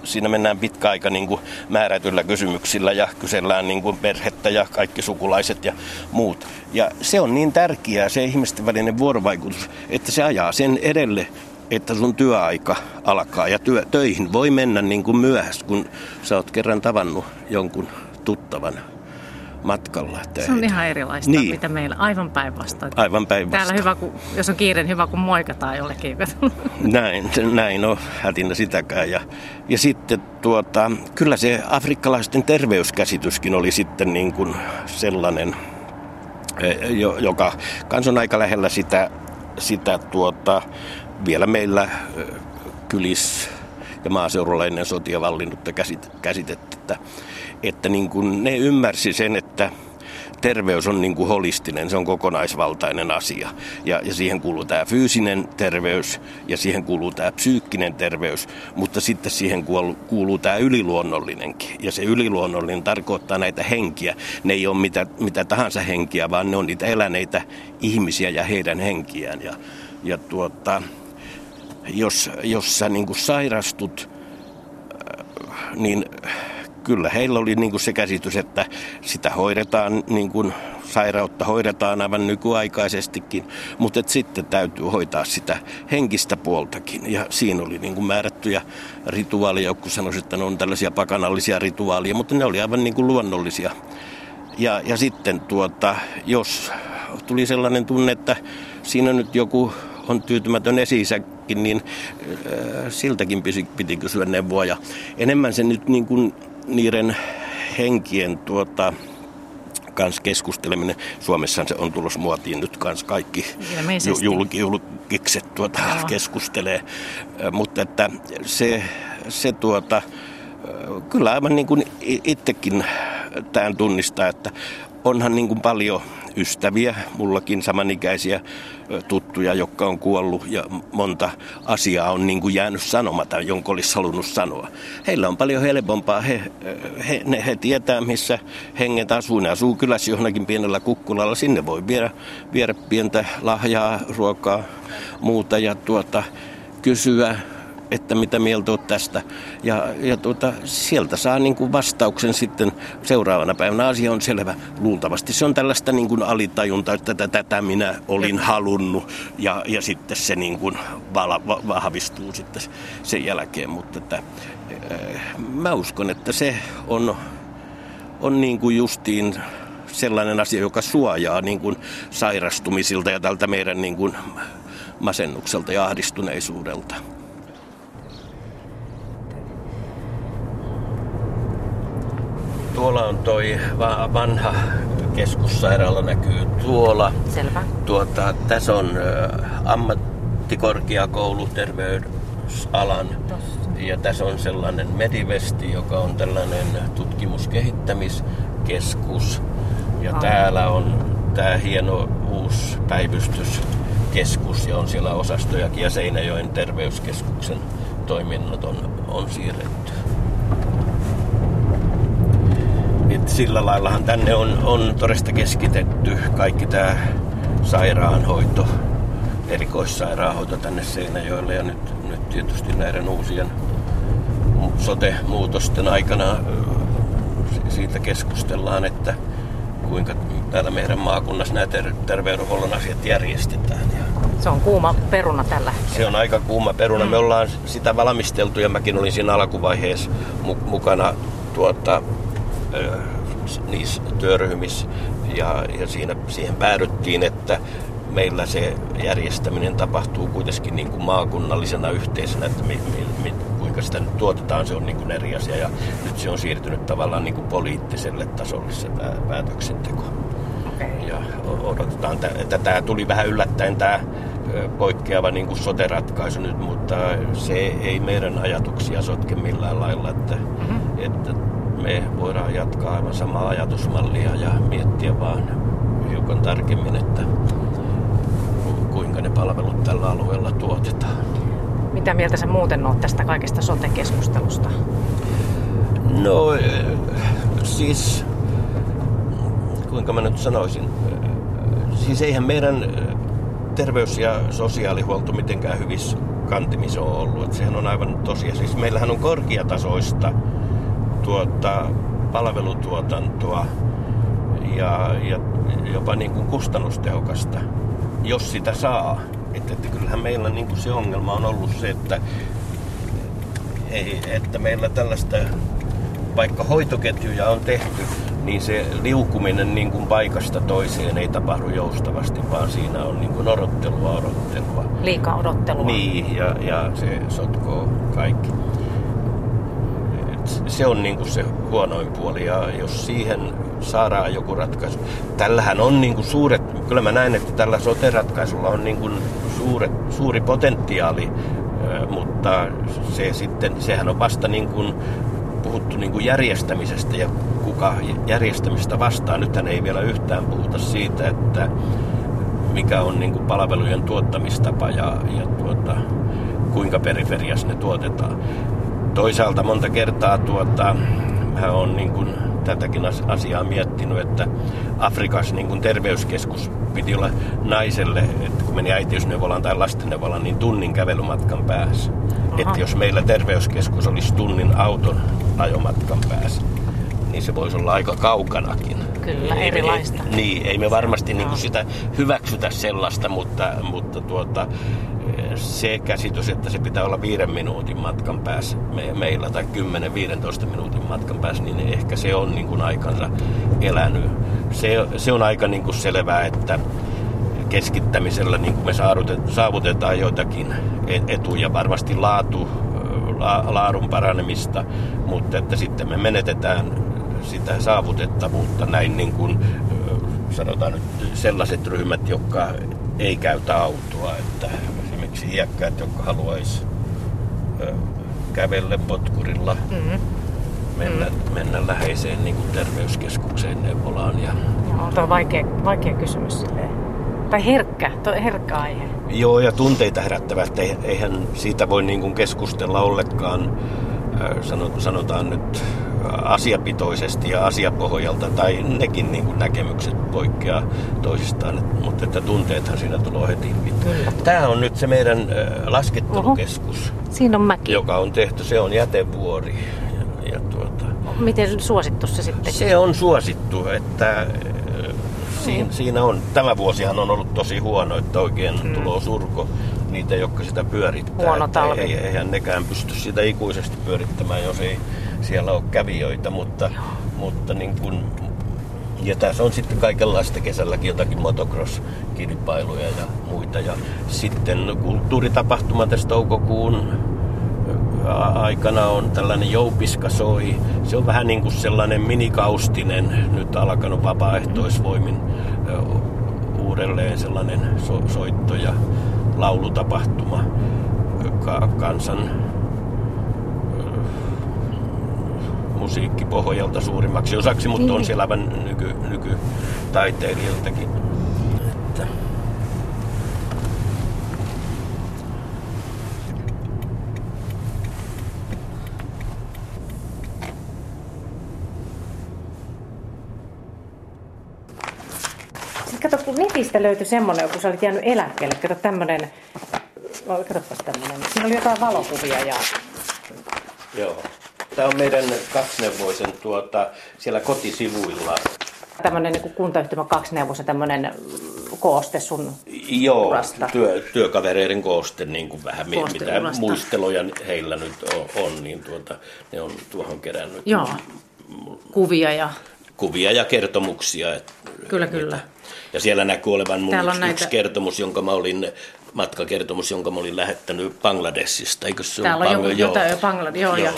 siinä mennään pitkä aika niin kuin määrätyillä kysymyksillä ja kysellään niin kuin perhettä ja kaikki sukulaiset ja muut. Ja se on niin tärkeää se ihmisten välinen vuorovaikutus, että se ajaa sen edelle, että sun työaika alkaa. Ja työ, töihin voi mennä niin kuin myöhässä, kun sä oot kerran tavannut jonkun tuttavan matkalla. Se on ihan erilaista, niin. mitä meillä. Aivan päinvastoin. Aivan päinvastoin. Täällä hyvä, kun, jos on kiire, hyvä, kun moikataan jollekin, joka Näin, näin on. Hätinä sitäkään. Ja, ja sitten tuota, kyllä se afrikkalaisten terveyskäsityskin oli sitten niin kuin sellainen, joka kans on aika lähellä sitä, sitä tuota, vielä meillä kylissä ja maaseudulla ennen sotia vallinnutta käsitettä. Että niin kuin ne ymmärsi sen, että terveys on niin kuin holistinen, se on kokonaisvaltainen asia. Ja, ja siihen kuuluu tämä fyysinen terveys ja siihen kuuluu tämä psyykkinen terveys, mutta sitten siihen kuuluu, kuuluu tämä yliluonnollinenkin. Ja se yliluonnollinen tarkoittaa näitä henkiä. Ne ei ole mitä, mitä tahansa henkiä, vaan ne on niitä eläneitä ihmisiä ja heidän henkiään. Ja, ja tuota, jos, jos sä niin kuin sairastut, niin... kyllä heillä oli niin kuin se käsitys, että sitä hoidetaan, niin kuin sairautta hoidetaan aivan nykyaikaisestikin, mutta et sitten täytyy hoitaa sitä henkistä puoltakin. Ja siinä oli niin kuin määrättyjä rituaaleja, joku sanoisi, että ne on tällaisia pakanallisia rituaaleja, mutta ne oli aivan niin kuin luonnollisia. Ja, ja sitten tuota, jos tuli sellainen tunne, että siinä nyt joku on tyytymätön esi-isäkin, niin äh, siltäkin piti, piti kysyä neuvoa. Ja enemmän se nyt niin kuin niiden henkien tuota, kanssa keskusteleminen. Suomessahan se on tulossa muotiin nyt kanssa kaikki julkikset tuota, keskustelee. Äh, mutta että se, se tuota, äh, kyllä aivan niin kuin itsekin tämän tunnistaa, että onhan niin kuin paljon ystäviä, mullakin samanikäisiä tuttuja, jotka on kuollut ja monta asiaa on niin kuin jäänyt sanomatta, jonka olisi halunnut sanoa. Heillä on paljon helpompaa, he, he, ne, he tietää missä henget asuu, ne asuu kylässä johonkin pienellä kukkulalla, sinne voi viedä, viedä pientä lahjaa, ruokaa, muuta ja tuota, kysyä, että mitä mieltä olet tästä. Ja, ja tuota, sieltä saa niin kuin vastauksen sitten seuraavana päivänä. Asia on selvä. Luultavasti se on tällaista niin kuin alitajuntaa, että tätä, tätä minä olin halunnut. Ja, ja sitten se niin kuin vala, va, vahvistuu sitten sen jälkeen. Mutta että, mä uskon, että se on, on niin kuin justiin sellainen asia, joka suojaa niin kuin sairastumisilta ja tältä meidän niin kuin masennukselta ja ahdistuneisuudelta. Tuolla on toi vanha keskussairaala näkyy tuolla. Selvä. Tuota, tässä on ammattikorkeakoulu terveysalan. Tossa. Ja tässä on sellainen Medivesti, joka on tällainen tutkimuskehittämiskeskus. Ja Aha. täällä on tää hieno uusi päivystyskeskus ja on siellä osastojakin ja Seinäjoen terveyskeskuksen toiminnot on, on siirretty. Sillä laillahan tänne on, on todesta keskitetty kaikki tämä sairaanhoito, erikoissairaanhoito tänne Seinäjoelle. Ja nyt, nyt tietysti näiden uusien sote-muutosten aikana siitä keskustellaan, että kuinka täällä meidän maakunnassa nämä ter- terveydenhuollon asiat järjestetään. Ja se on kuuma peruna tällä hetkellä. Se on aika kuuma peruna. Mm. Me ollaan sitä valmisteltu ja mäkin olin siinä alkuvaiheessa mukana tuota... niissä työryhmissä ja, ja siinä, siihen päädyttiin, että meillä se järjestäminen tapahtuu kuitenkin niin kuin maakunnallisena yhteisönä, että mi, mi, kuinka sitä nyt tuotetaan, se on niin kuin eri asia ja nyt se on siirtynyt tavallaan niin kuin poliittiselle tasolle se päätöksenteko. Okay. Ja odotetaan, että tämä tuli vähän yllättäen tämä poikkeava niin kuin sote-ratkaisu nyt, mutta se ei meidän ajatuksia sotke millään lailla, että, mm-hmm. että me voidaan jatkaa aivan samaa ajatusmallia ja miettiä vaan hiukan tarkemmin, että kuinka ne palvelut tällä alueella tuotetaan. Mitä mieltä sä muuten oot tästä kaikesta sote-keskustelusta? No siis, kuinka mä nyt sanoisin, siis eihän meidän terveys- ja sosiaalihuolto mitenkään hyvissä kantimissa ole ollut. Että sehän on aivan tosia. Siis meillähän on korkeatasoista tuota, palvelutuotantoa ja, ja jopa niin kuin kustannustehokasta, jos sitä saa. Että, että kyllähän meillä niin kuin se ongelma on ollut se, että, ei, että meillä tällaista, vaikka hoitoketjuja on tehty, niin se liukuminen niin kuin paikasta toiseen ei tapahdu joustavasti, vaan siinä on niin kuin odottelua, odottelua. Liikaa odottelua. Niin, ja, ja se sotkoo kaikki. Se on niin kuin se huonoin puoli ja jos siihen saadaan joku ratkaisu. Tällähän on niin kuin suuret, kyllä mä näen, että tällä sote-ratkaisulla on niin kuin suuret, suuri potentiaali, mutta se sitten, sehän on vasta niin kuin puhuttu niin kuin järjestämisestä ja kuka järjestämistä vastaa. Nythän ei vielä yhtään puhuta siitä, että mikä on niin kuin palvelujen tuottamistapa ja, ja tuota, kuinka periferiassa ne tuotetaan. Toisaalta monta kertaa tuota, mä oon niin kuin tätäkin asiaa miettinyt, että Afrikassa niin kuin terveyskeskus piti olla naiselle, että kun meni äitiysneuvolaan tai lastenneuvolaan, niin tunnin kävelymatkan päässä. Että jos meillä terveyskeskus olisi tunnin auton ajomatkan päässä. Niin se voisi olla aika kaukanakin. Kyllä, ei, erilaista. Ei, niin, ei me varmasti no. niin kuin sitä hyväksytä sellaista, mutta, mutta tuota, se käsitys, että se pitää olla viiden minuutin matkan päässä me, meillä tai kymmenen viisitoista minuutin matkan päässä, niin ehkä se on niin kuin aikansa elänyt. Se, se on aika niin kuin selvää, että keskittämisellä niin kuin me saavutetaan joitakin etuja, varmasti laatu, la, laadun paranemista, mutta että sitten me menetetään sitä saavutettavuutta, näin niin kuin sanotaan nyt sellaiset ryhmät, jotka ei käytä autoa, että esimerkiksi iäkkäät, jotka haluaisi kävelle potkurilla mm-hmm. mennä, mm. mennä läheiseen niin kuin terveyskeskukseen, neuvolaan. Ja... No, tuo on vaikea, vaikea kysymys silleen. Tai herkkä, tuo herkkä aihe. Joo, ja tunteita herättävä, että eihän siitä voi niin kuin keskustella ollenkaan, sanotaan nyt asiapitoisesti ja asiapohjalta, tai nekin niin kuin näkemykset poikkeaa toisistaan, mutta että tunteethan siinä tulee heti mitään. Tämä on nyt se meidän laskettelukeskus. Oho. Siinä on mäki. Joka on tehty, se on jätevuori. Ja, ja tuota, miten suosittu se sitten? Se on suosittu, että... Siin, siinä on. Tämä vuosihan on ollut tosi huono, että oikein hmm. tulee surko niitä, jotka sitä pyörittää. Huono talvi. Ei, eihän nekään pysty sitä ikuisesti pyörittämään, jos ei siellä ole kävijöitä. Mutta, mutta niin kun, ja tässä on sitten kaikenlaista kesälläkin jotakin motocross-kilpailuja ja muita. Ja sitten kulttuuritapahtuma tässä toukokuun aikana on tällainen Joupiska soi. Se on vähän niin kuin sellainen minikaustinen, nyt alkanut vapaaehtoisvoimin uudelleen sellainen so- soitto- ja laulutapahtuma ka- kansan musiikkipohjalta suurimmaksi osaksi, mutta on siellä vähän nyky- nykytaiteilijoiltakin. Kato, kun netistä löytyi semmoinen, kun sä olit jäänyt eläkkeelle. Kato, tämmönen... Katsopas tämmönen. Siinä oli jotain valokuvia ja... Joo. Tämä on meidän kaksinevoisen tuota, siellä kotisivuilla. Tämmönen niin kuntayhtymä kaksinevoisen tämmönen kooste sun Joo, urasta. Joo, työ, työkavereiden kooste, niin kuin vähän mitä muisteluja heillä nyt on, on niin tuota, ne on tuohon kerännyt. Joo, kuvia ja... Kuvia ja kertomuksia. Kyllä, mitä. Kyllä. Ja siellä näkyy olevan mun yksi, näitä... yksi kertomus, jonka mä olin, matkakertomus, jonka mä olin lähettänyt Bangladesista. Eikö se Täällä on Bangla... jo, jotain joo. Bangla... Joo, joo. Ja...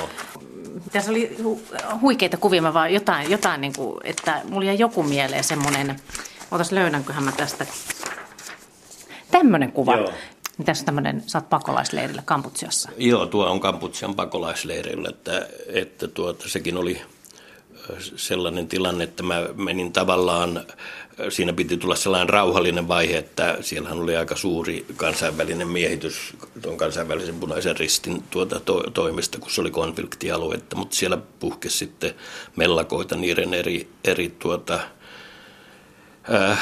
Tässä oli hu- huikeita kuvia, mä vaan jotain, jotain niin kuin, että mulla jäi joku mieleen semmoinen, otas löydänköhän mä tästä, tämmöinen kuva. Joo. Tässä on tämmöinen, sä oot pakolaisleirillä Kampucheassa. Joo, tuo on Kampuchean pakolaisleirillä, että, että tuota, sekin oli... sellainen tilanne, että mä menin tavallaan, siinä piti tulla sellainen rauhallinen vaihe, että siellähän oli aika suuri kansainvälinen miehitys tuon kansainvälisen punaisen ristin tuota to- toimesta, kun se oli konfliktialuetta, mutta siellä puhkesi sitten mellakoita niiden eri, eri tuota, äh,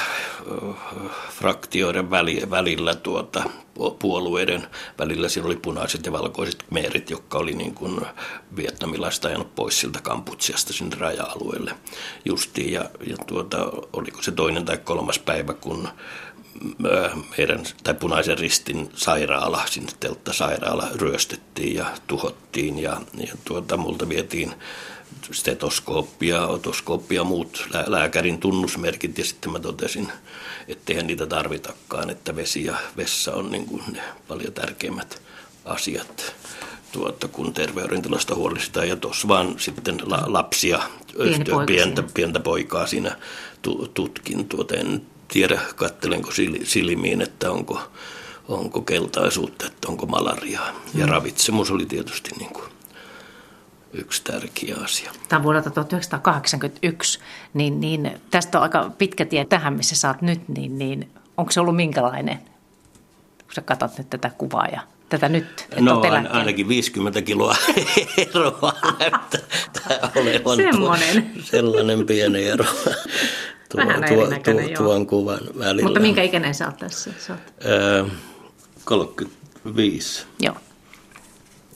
fraktioiden väli- välillä, tuota, puolueiden välillä. Siellä oli punaiset ja valkoiset meerit, jotka oli niin kuin vietnamilaiset ajanut pois siltä Kampucheasta sinne raja-alueelle justiin. Ja, ja tuota, oliko se toinen tai kolmas päivä, kun meidän, tai punaisen ristin sairaala, sinne telttasairaala ryöstettiin ja tuhottiin ja, ja tuota, multa vietiin stetoskooppia, otoskooppia, muut lää- lääkärin tunnusmerkit, ja sitten mä totesin, etteihän niitä tarvitakaan, että vesi ja vessa on niin kuin ne paljon tärkeimmät asiat, tuota, kun terveydentilasta huolehditaan. Ja tuossa vaan sitten la- lapsia, pientä, pientä poikaa siinä tu- tutkin. Tuota, en tiedä, katselenko sil- silmiin, että onko, onko keltaisuutta, että onko malariaa. Mm. Ja ravitsemus oli tietysti... Niin kuin yksi tärkeä asia. Tämä on vuodelta tuhatyhdeksänsataakahdeksankymmentäyksi, niin, niin tästä on aika pitkä tie tähän, missä sä oot nyt, niin, niin onko se ollut minkälainen, kun sä katsot nyt tätä kuvaa ja tätä nyt? No ain, ainakin viisikymmentä kiloa eroa näyttää olevan sellainen pieni ero. Vähän erinäköinen, joo. Tuon kuvan välillä. Mutta minkä ikäinen sä oot tässä? Sä oot? Öö, kolmekymmentäviisi. Joo.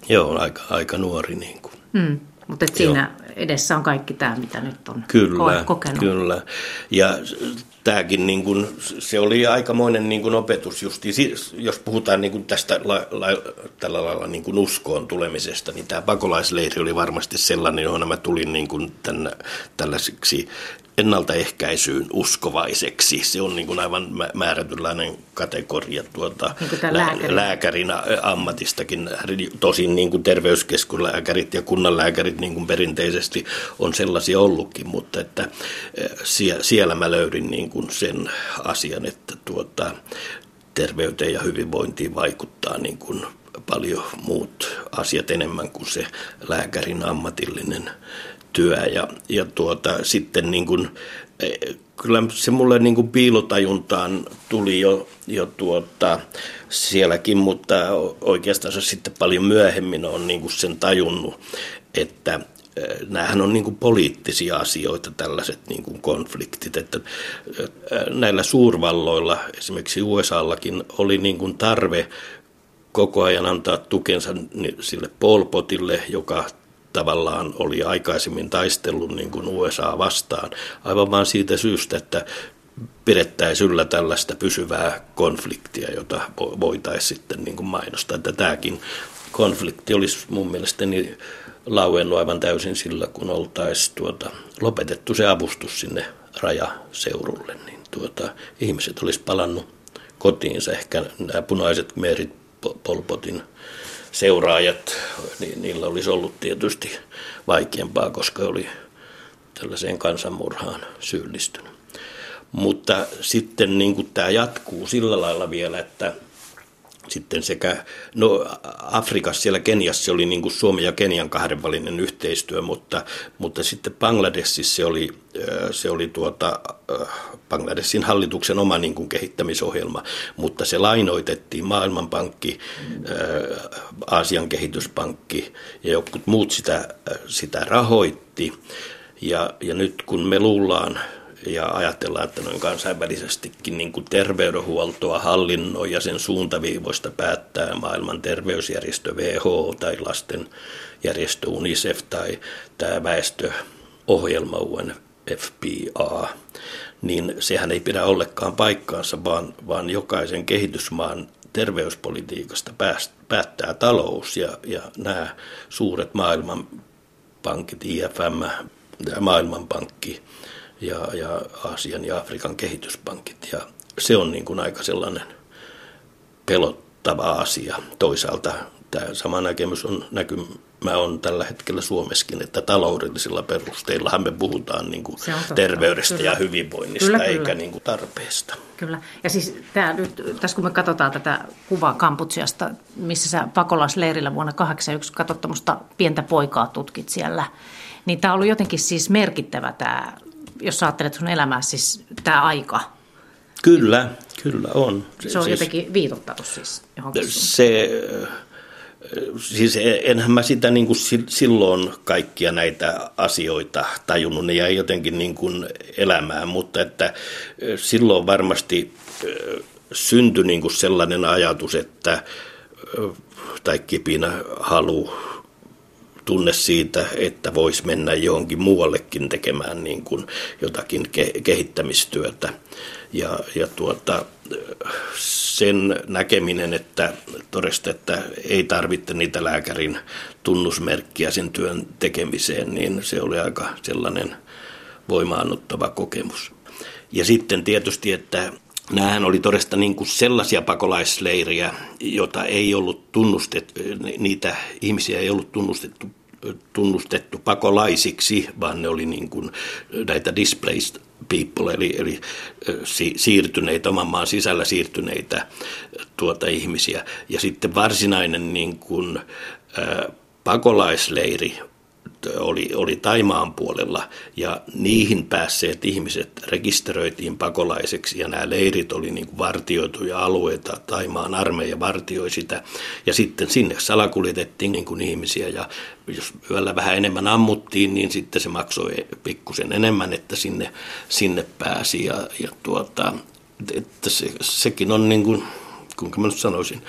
Joo, aika, aika nuori niin kuin. Mm, Mutta siinä edessä on kaikki tämä, mitä nyt on kyllä, kokenut. Kyllä. Ja tämäkin niin kuin, se oli aikamoinen niin kuin opetus. Justi, jos puhutaan niin kuin tästä la, la, tällä lailla niin kuin uskoon tulemisesta, niin tämä pakolaisleiri oli varmasti sellainen, johon mä tulin niin kuin tämän, tällaiseksi ennaltaehkäisyyn uskovaiseksi. Se on niin kuin aivan määrätynlainen kategoria tuota, niin lää, lääkärin ammatistakin. Tosin niin kuin terveyskeskuslääkärit ja kunnanlääkärit niin kuin perinteisesti on sellaisia ollutkin, mutta että siellä mä löydin niin kuin sen asian, että tuota, terveyteen ja hyvinvointiin vaikuttaa niin kuin paljon muut asiat enemmän kuin se lääkärin ammatillinen työ ja, ja tuota, sitten niin kuin, kyllä se mulle niin kuin piilotajuntaan tuli jo, jo tuota, sielläkin, mutta oikeastaan se sitten paljon myöhemmin on niin kuin sen tajunnut, että nämähän on niin kuin poliittisia asioita, tällaiset niin kuin konfliktit, että näillä suurvalloilla, esimerkiksi U S A:llakin oli niin kuin tarve koko ajan antaa tukensa sille Pol Potille, joka tavallaan oli aikaisemmin taistellut niin kuin U S A vastaan, aivan vaan siitä syystä, että pidettäisiin yllä tällaista pysyvää konfliktia, jota voitaisiin sitten niin kuin mainostaa. Että tämäkin konflikti olisi mun mielestäni lauennut aivan täysin sillä, kun oltaisiin tuota, lopetettu se avustus sinne rajaseudulle, niin tuota, ihmiset olisi palannut kotiinsa, ehkä nämä punaiset merit Pol Potin seuraajat, niin niillä olisi ollut tietysti vaikeampaa, koska oli tällaiseen kansanmurhaan syyllistynyt. Mutta sitten niin kuin tämä jatkuu sillä lailla vielä, että sitten sekä, no Afrikassa, siellä Keniassa oli niin kuin Suomen ja Kenian kahdenvälinen yhteistyö, mutta, mutta sitten Bangladesissa se oli, se oli tuota, Bangladesin hallituksen oma niin kuin kehittämisohjelma, mutta se lainoitettiin Maailmanpankki, Aasian kehityspankki ja jotkut muut sitä, sitä rahoitti ja, ja nyt kun me luullaan, ja ajatellaan, että noin kansainvälisestikin niin kuin terveydenhuoltoa hallinnoi ja sen suuntaviivoista päättää maailman terveysjärjestö W H O tai lasten järjestö UNICEF tai tämä väestöohjelma U N F P A, niin sehän ei pidä ollenkaan paikkaansa, vaan, vaan jokaisen kehitysmaan terveyspolitiikasta päättää talous ja, ja nämä suuret maailmanpankit, I F M ja Maailmanpankki, Ja, ja Aasian ja Afrikan kehityspankit. Ja se on niin kuin aika sellainen pelottava asia. Toisaalta tämä sama näkemys on, näkymä on tällä hetkellä Suomessakin, että taloudellisilla perusteillahan me puhutaan niin kuin terveydestä kyllä. ja hyvinvoinnista kyllä, kyllä. eikä niin kuin tarpeesta. Kyllä. Ja siis tämä nyt, tässä kun me katsotaan tätä kuvaa Kampucheasta, missä sä pakolaisleirillä vuonna tuhatyhdeksänsataakahdeksankymmentäyksi katsot tuommoista pientä poikaa tutkit siellä, niin tämä on ollut jotenkin siis merkittävä tämä, jos sä ajattelet sun elämää, siis tämä aika. Kyllä, kyllä on. Se, se on siis jotenkin viitottanut siis johonkin. Se, siis enhän mä sitä niin kuin silloin kaikkia näitä asioita tajunnut, ne jäi jotenkin niin kuin elämään, mutta että silloin varmasti syntyi niin kuin sellainen ajatus, että tai kipinä halu, tunne siitä, että voisi mennä johonkin muuallekin tekemään niin kuin jotakin ke- kehittämistyötä. Ja, ja tuota, sen näkeminen, että todesta, että ei tarvitse niitä lääkärin tunnusmerkkiä sen työn tekemiseen, niin se oli aika sellainen voimaannuttava kokemus. Ja sitten tietysti, että nämähän oli todesta niin kuin sellaisia pakolaisleiriä, joita ei ollut tunnustettu, niitä ihmisiä ei ollut tunnustettu, tunnustettu pakolaisiksi, vaan ne oli niin kuin näitä displaced people, eli, eli siirtyneitä, oman maan sisällä siirtyneitä tuota ihmisiä. Ja sitten varsinainen niin kuin pakolaisleiri oli, oli Thaimaan puolella ja niihin päässeet ihmiset rekisteröitiin pakolaiseksi ja nämä leirit oli niin kuin vartioituja alueita, Thaimaan armeija vartioi sitä ja sitten sinne salakuljetettiin niin kuin ihmisiä ja jos yöllä vähän enemmän ammuttiin, niin sitten se maksoi pikkusen enemmän, että sinne, sinne pääsi ja, ja tuota, että se, sekin on niin kuin, kuinka mä nyt sanoisin,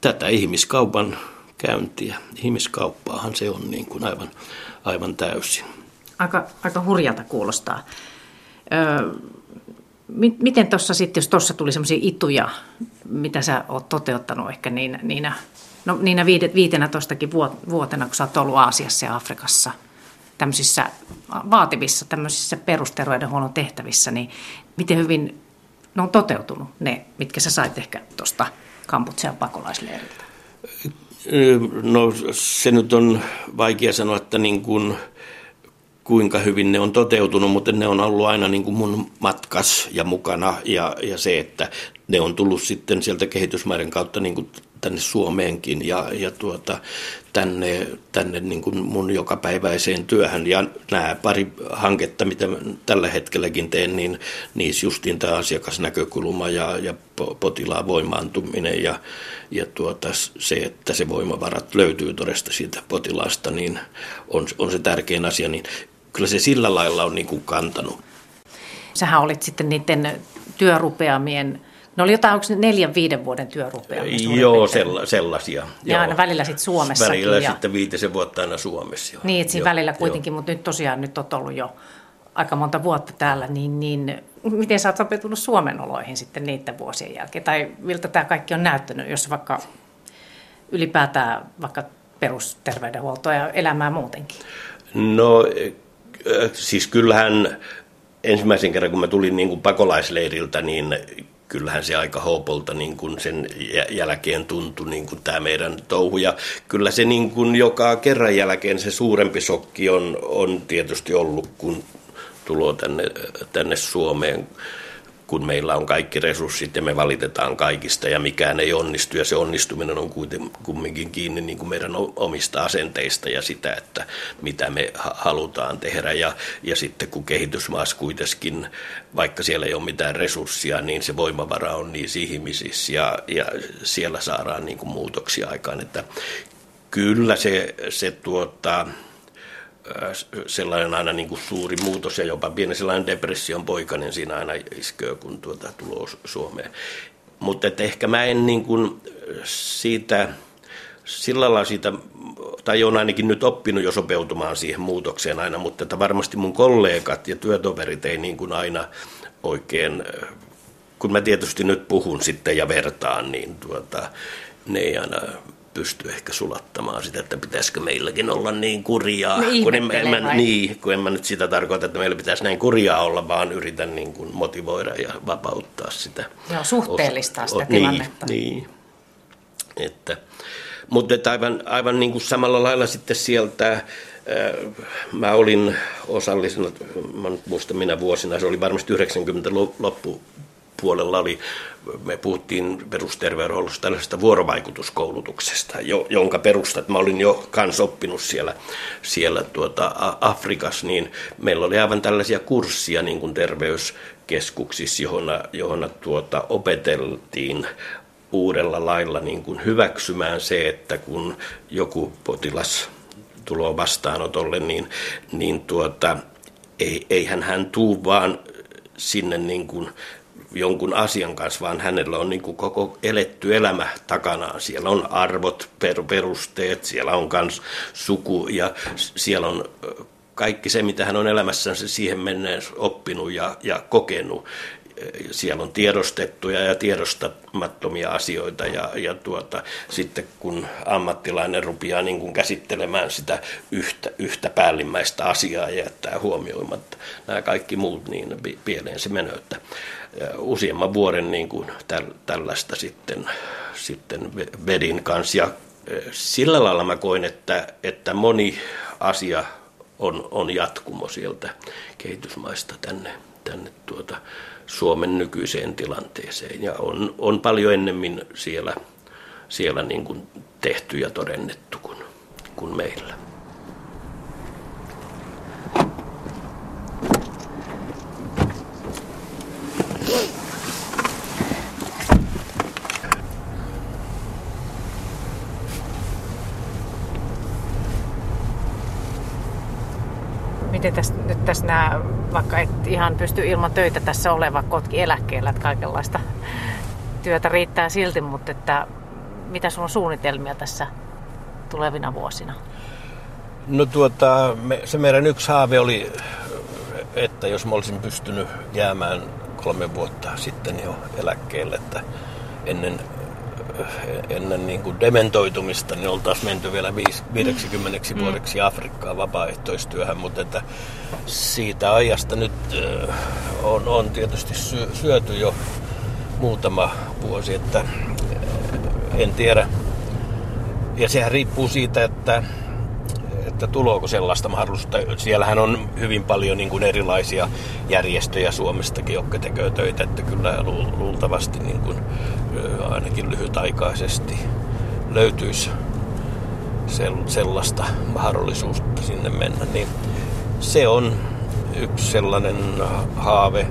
tätä ihmiskaupan käyntiä. Ihmiskauppaahan se on niin kuin aivan, aivan täysin. Aika, aika hurjalta kuulostaa. Öö, mit, miten tuossa sitten, jos tuossa tuli sellaisia ituja, mitä sä oot toteuttanut ehkä niinä, niinä, no, niinä viitenätoistakin vuotena, kun sä oot ollut Aasiassa ja Afrikassa, tämmöisissä vaativissa, tämmöisissä perusterveydenhuollon tehtävissä, niin miten hyvin ne on toteutunut, ne, mitkä sä sait ehkä tuosta Kampuchean pakolaisleiriltä? No se nyt on vaikea sanoa, että niin kuin, kuinka hyvin ne on toteutunut, mutta ne on ollut aina niin kuin mun matkas ja mukana ja, ja se, että ne on tullut sitten sieltä kehitysmaiden kautta niin kuin tänne Suomeenkin ja, ja tuota, tänne, tänne niin kuin mun jokapäiväiseen työhön. Ja nämä pari hanketta, mitä tällä hetkelläkin teen, niin niissä justiin tämä asiakasnäkökulma ja, ja potilaan voimaantuminen ja, ja tuota, se, että se voimavarat löytyy todesta siitä potilaasta, niin on, on se tärkein asia. Niin kyllä se sillä lailla on niin kuin kantanut. Sähän olit sitten niiden työrupeamien... No oli jotain, onko neljän, viiden vuoden työrupeamista? Joo, sella, sellaisia. Ja joo. Aina välillä sitten Suomessakin. Välillä ja... sitten viitisen vuotta aina Suomessa. Jo. Niin, että siinä joo, välillä kuitenkin, jo. Mutta nyt tosiaan nyt olet ollut jo aika monta vuotta täällä, niin, niin miten sä oot sopeutunut Suomen oloihin sitten niiden vuosien jälkeen? Tai miltä tämä kaikki on näyttänyt, jos vaikka ylipäätään vaikka perusterveydenhuoltoa ja elämää muutenkin? No siis kyllähän ensimmäisen kerran, kun mä tulin niin kuin pakolaisleiriltä, niin... Kyllähän se aika hoopolta niin kuin sen jälkeen tuntui niin kuin tämä meidän touhu. Ja kyllä se niin kuin joka kerran jälkeen se suurempi shokki on, on tietysti ollut, kun tulo tänne, tänne Suomeen, kun meillä on kaikki resurssit ja me valitetaan kaikista ja mikään ei onnistu. Ja se onnistuminen on kuitenkin kiinni niin kuin meidän omista asenteista ja sitä, että mitä me halutaan tehdä. Ja, ja sitten kun kehitysmaassa kuitenkin, vaikka siellä ei ole mitään resurssia, niin se voimavara on niissä ihmisissä ja, ja siellä saadaan niin kuin muutoksia aikaan. Että kyllä se, se tuota... sellainen aina niin kuin suuri muutos ja jopa pieni sellainen depression poikainen niin siinä aina isköö, kun tuota tulo Suomeen. Mutta että ehkä mä en niin kuin siitä, sillä lailla siitä, tai olen ainakin nyt oppinut jo sopeutumaan siihen muutokseen aina, mutta että varmasti mun kollegat ja työtoverit ei niin kuin aina oikein, kun mä tietysti nyt puhun sitten ja vertaan, niin tuota, ne ei aina... pystyy ehkä sulattamaan sitä, että pitäisikö meilläkin olla niin kurjaa, no, kun, en, en mä, niin, kun en mä nyt sitä tarkoita, että meillä pitäisi näin kurjaa olla, vaan yritän niin kuin motivoida ja vapauttaa sitä. Joo, suhteellistaa o, sitä o, tilannetta. Niin, niin. Että, mutta että aivan, aivan niin kuin samalla lailla sitten sieltä, äh, mä olin osallisena, mä nyt muistan minä vuosina, se oli varmasti yhdeksänkymmentä loppu. Puolella oli, me puhuttiin perusterveydenhuollosta tällaisesta vuorovaikutuskoulutuksesta, jo, jonka perusta, että mä olin jo kans oppinut siellä, siellä tuota Afrikassa, niin meillä oli aivan tällaisia kurssia niin kuin terveyskeskuksissa, johon, johon tuota, opeteltiin uudella lailla niin kuin hyväksymään se, että kun joku potilas tulee vastaanotolle, niin, niin tuota, ei, eihän hän tuu vaan sinne niin kuin jonkun asian kanssa, vaan hänellä on niin kuin koko eletty elämä takanaan. Siellä on arvot, perusteet, siellä on myös suku ja siellä on kaikki se, mitä hän on elämässänsä siihen menneen oppinut ja, ja kokenut. Siellä on tiedostettuja ja tiedostamattomia asioita ja, ja tuota, sitten kun ammattilainen rupeaa niin kuin käsittelemään sitä yhtä, yhtä päällimmäistä asiaa ja jättää huomioimatta nämä kaikki muut, niin pieleen se menee. Useamman vuoden niin kuin tällaista sitten, sitten vedin kanssa ja sillä lailla mä koin, että, että moni asia on, on jatkumo sieltä kehitysmaista tänne, tänne tuota Suomen nykyiseen tilanteeseen ja on, on paljon ennemmin siellä, siellä niin kuin tehty ja todennettu kuin, kuin meillä. Miten tässä, nyt tässä nämä, vaikka et ihan pysty ilman töitä tässä oleva kotki eläkkeellä, että kaikenlaista työtä riittää silti, mutta että mitä sulla on suunnitelmia tässä tulevina vuosina? No tuota, me, se meidän yksi haave oli, että jos mä olisin pystynyt jäämään kolme vuotta sitten jo eläkkeelle, että ennen, ennen niin kuin dementoitumista, niin oltaisiin menty vielä viisikymmentä vuodeksi Afrikkaan vapaaehtoistyöhön, mutta että siitä ajasta nyt on, on tietysti syöty jo muutama vuosi, että en tiedä. Ja sehän riippuu siitä, että että tuloako sellaista mahdollisuutta. Siellähän on hyvin paljon niin kuin erilaisia järjestöjä Suomestakin, jotka tekevät töitä, että kyllä luultavasti niin kuin, ainakin lyhytaikaisesti löytyisi sellaista mahdollisuutta sinne mennä. Niin se on yksi sellainen haave,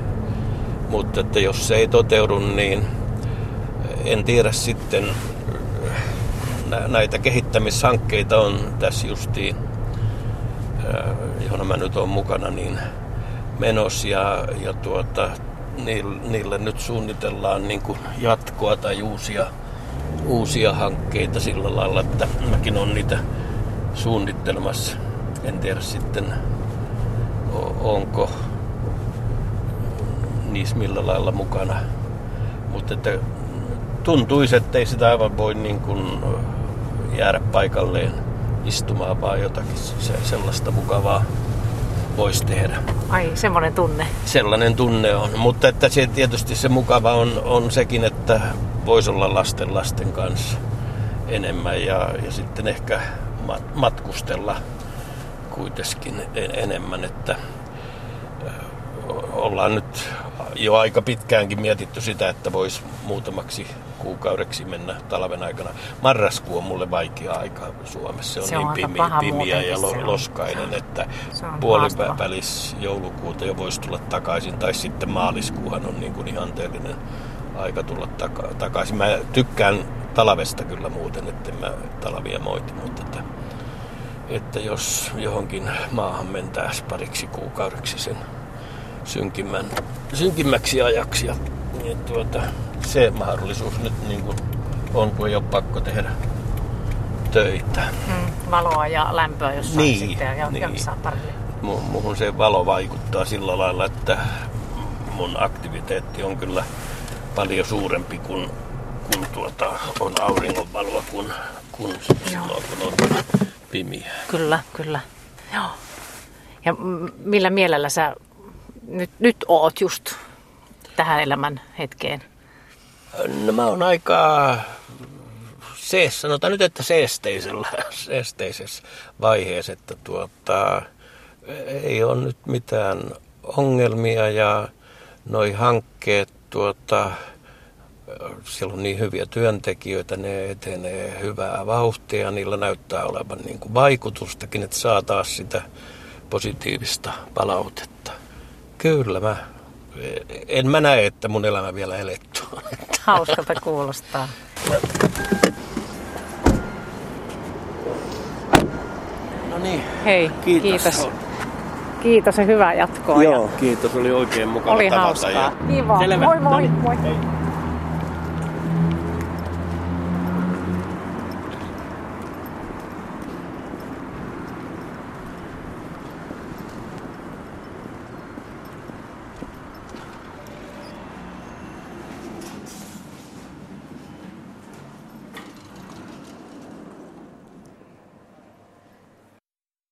mutta että jos se ei toteudu, niin en tiedä sitten. Näitä kehittämishankkeita on tässä justiin, johon mä nyt olen mukana, niin menossa ja, ja tuota, niille nyt suunnitellaan niin kuin jatkoa tai uusia, uusia hankkeita sillä lailla, että mäkin olen niitä suunnittelemassa. En tiedä sitten, onko niissä millä lailla mukana, mutta että tuntuisi, ettei sitä aivan voi niin kuin jäädä paikalleen istumaan, vaan jotakin sellaista mukavaa voisi tehdä. Ai, semmoinen tunne. Sellainen tunne on, mutta että se, tietysti se mukava on, on sekin, että voisi olla lasten lasten kanssa enemmän ja, ja sitten ehkä mat, matkustella kuitenkin enemmän, että ollaan nyt jo aika pitkäänkin mietitty sitä, että voisi muutamaksi kuukaudeksi mennä talven aikana. Marraskuu on mulle vaikea aika Suomessa. Se on, se on niin pimi, pimiä ja lo, loskainen, että puolivälis joulukuuta jo voisi tulla takaisin. Tai sitten maaliskuuhan on niin kuin ihanteellinen aika tulla taka- takaisin. Mä tykkään talvesta kyllä muuten, että mä talvia moiti, mutta että, että jos johonkin maahan mentäisi pariksi kuukaudeksi sen synkimmän, synkimmäksi ajaksi ja, ja tuota, se mahdollisuus nyt niin kuin on, kun ei ole pakko tehdä töitä. Mm, valoa ja lämpöä, jos niin, on sitten ja niin. Jaksaa paremmin. Muuhun se valo vaikuttaa sillä lailla, että mun aktiviteetti on kyllä paljon suurempi kuin kun tuota, on auringonvaloa kuin kun silloin, kun on pimiä. Kyllä, kyllä. Joo. Ja m- millä mielellä sä Nyt, nyt oot just tähän elämän hetkeen? No mä oon aika sees, sanotaan nyt, että seesteisellä, seesteisessä vaiheessa, että tuota, ei ole nyt mitään ongelmia ja noi hankkeet, tuota, siellä on niin hyviä työntekijöitä, ne etenee hyvää vauhtia ja niillä näyttää olevan niin kuin vaikutustakin, että saa taas sitä positiivista palautetta. Kyllä mä. En mä näe, että mun elämä vielä eletty. Hauskalta kuulostaa. No niin. Hei, kiitos. Kiitos, kiitos ja hyvää jatkoa. Joo, ja kiitos. Oli oikein mukava tavata. Oli hauskaa. Ja kiva. Selvä. Moi moi. No niin. Moi. Hei.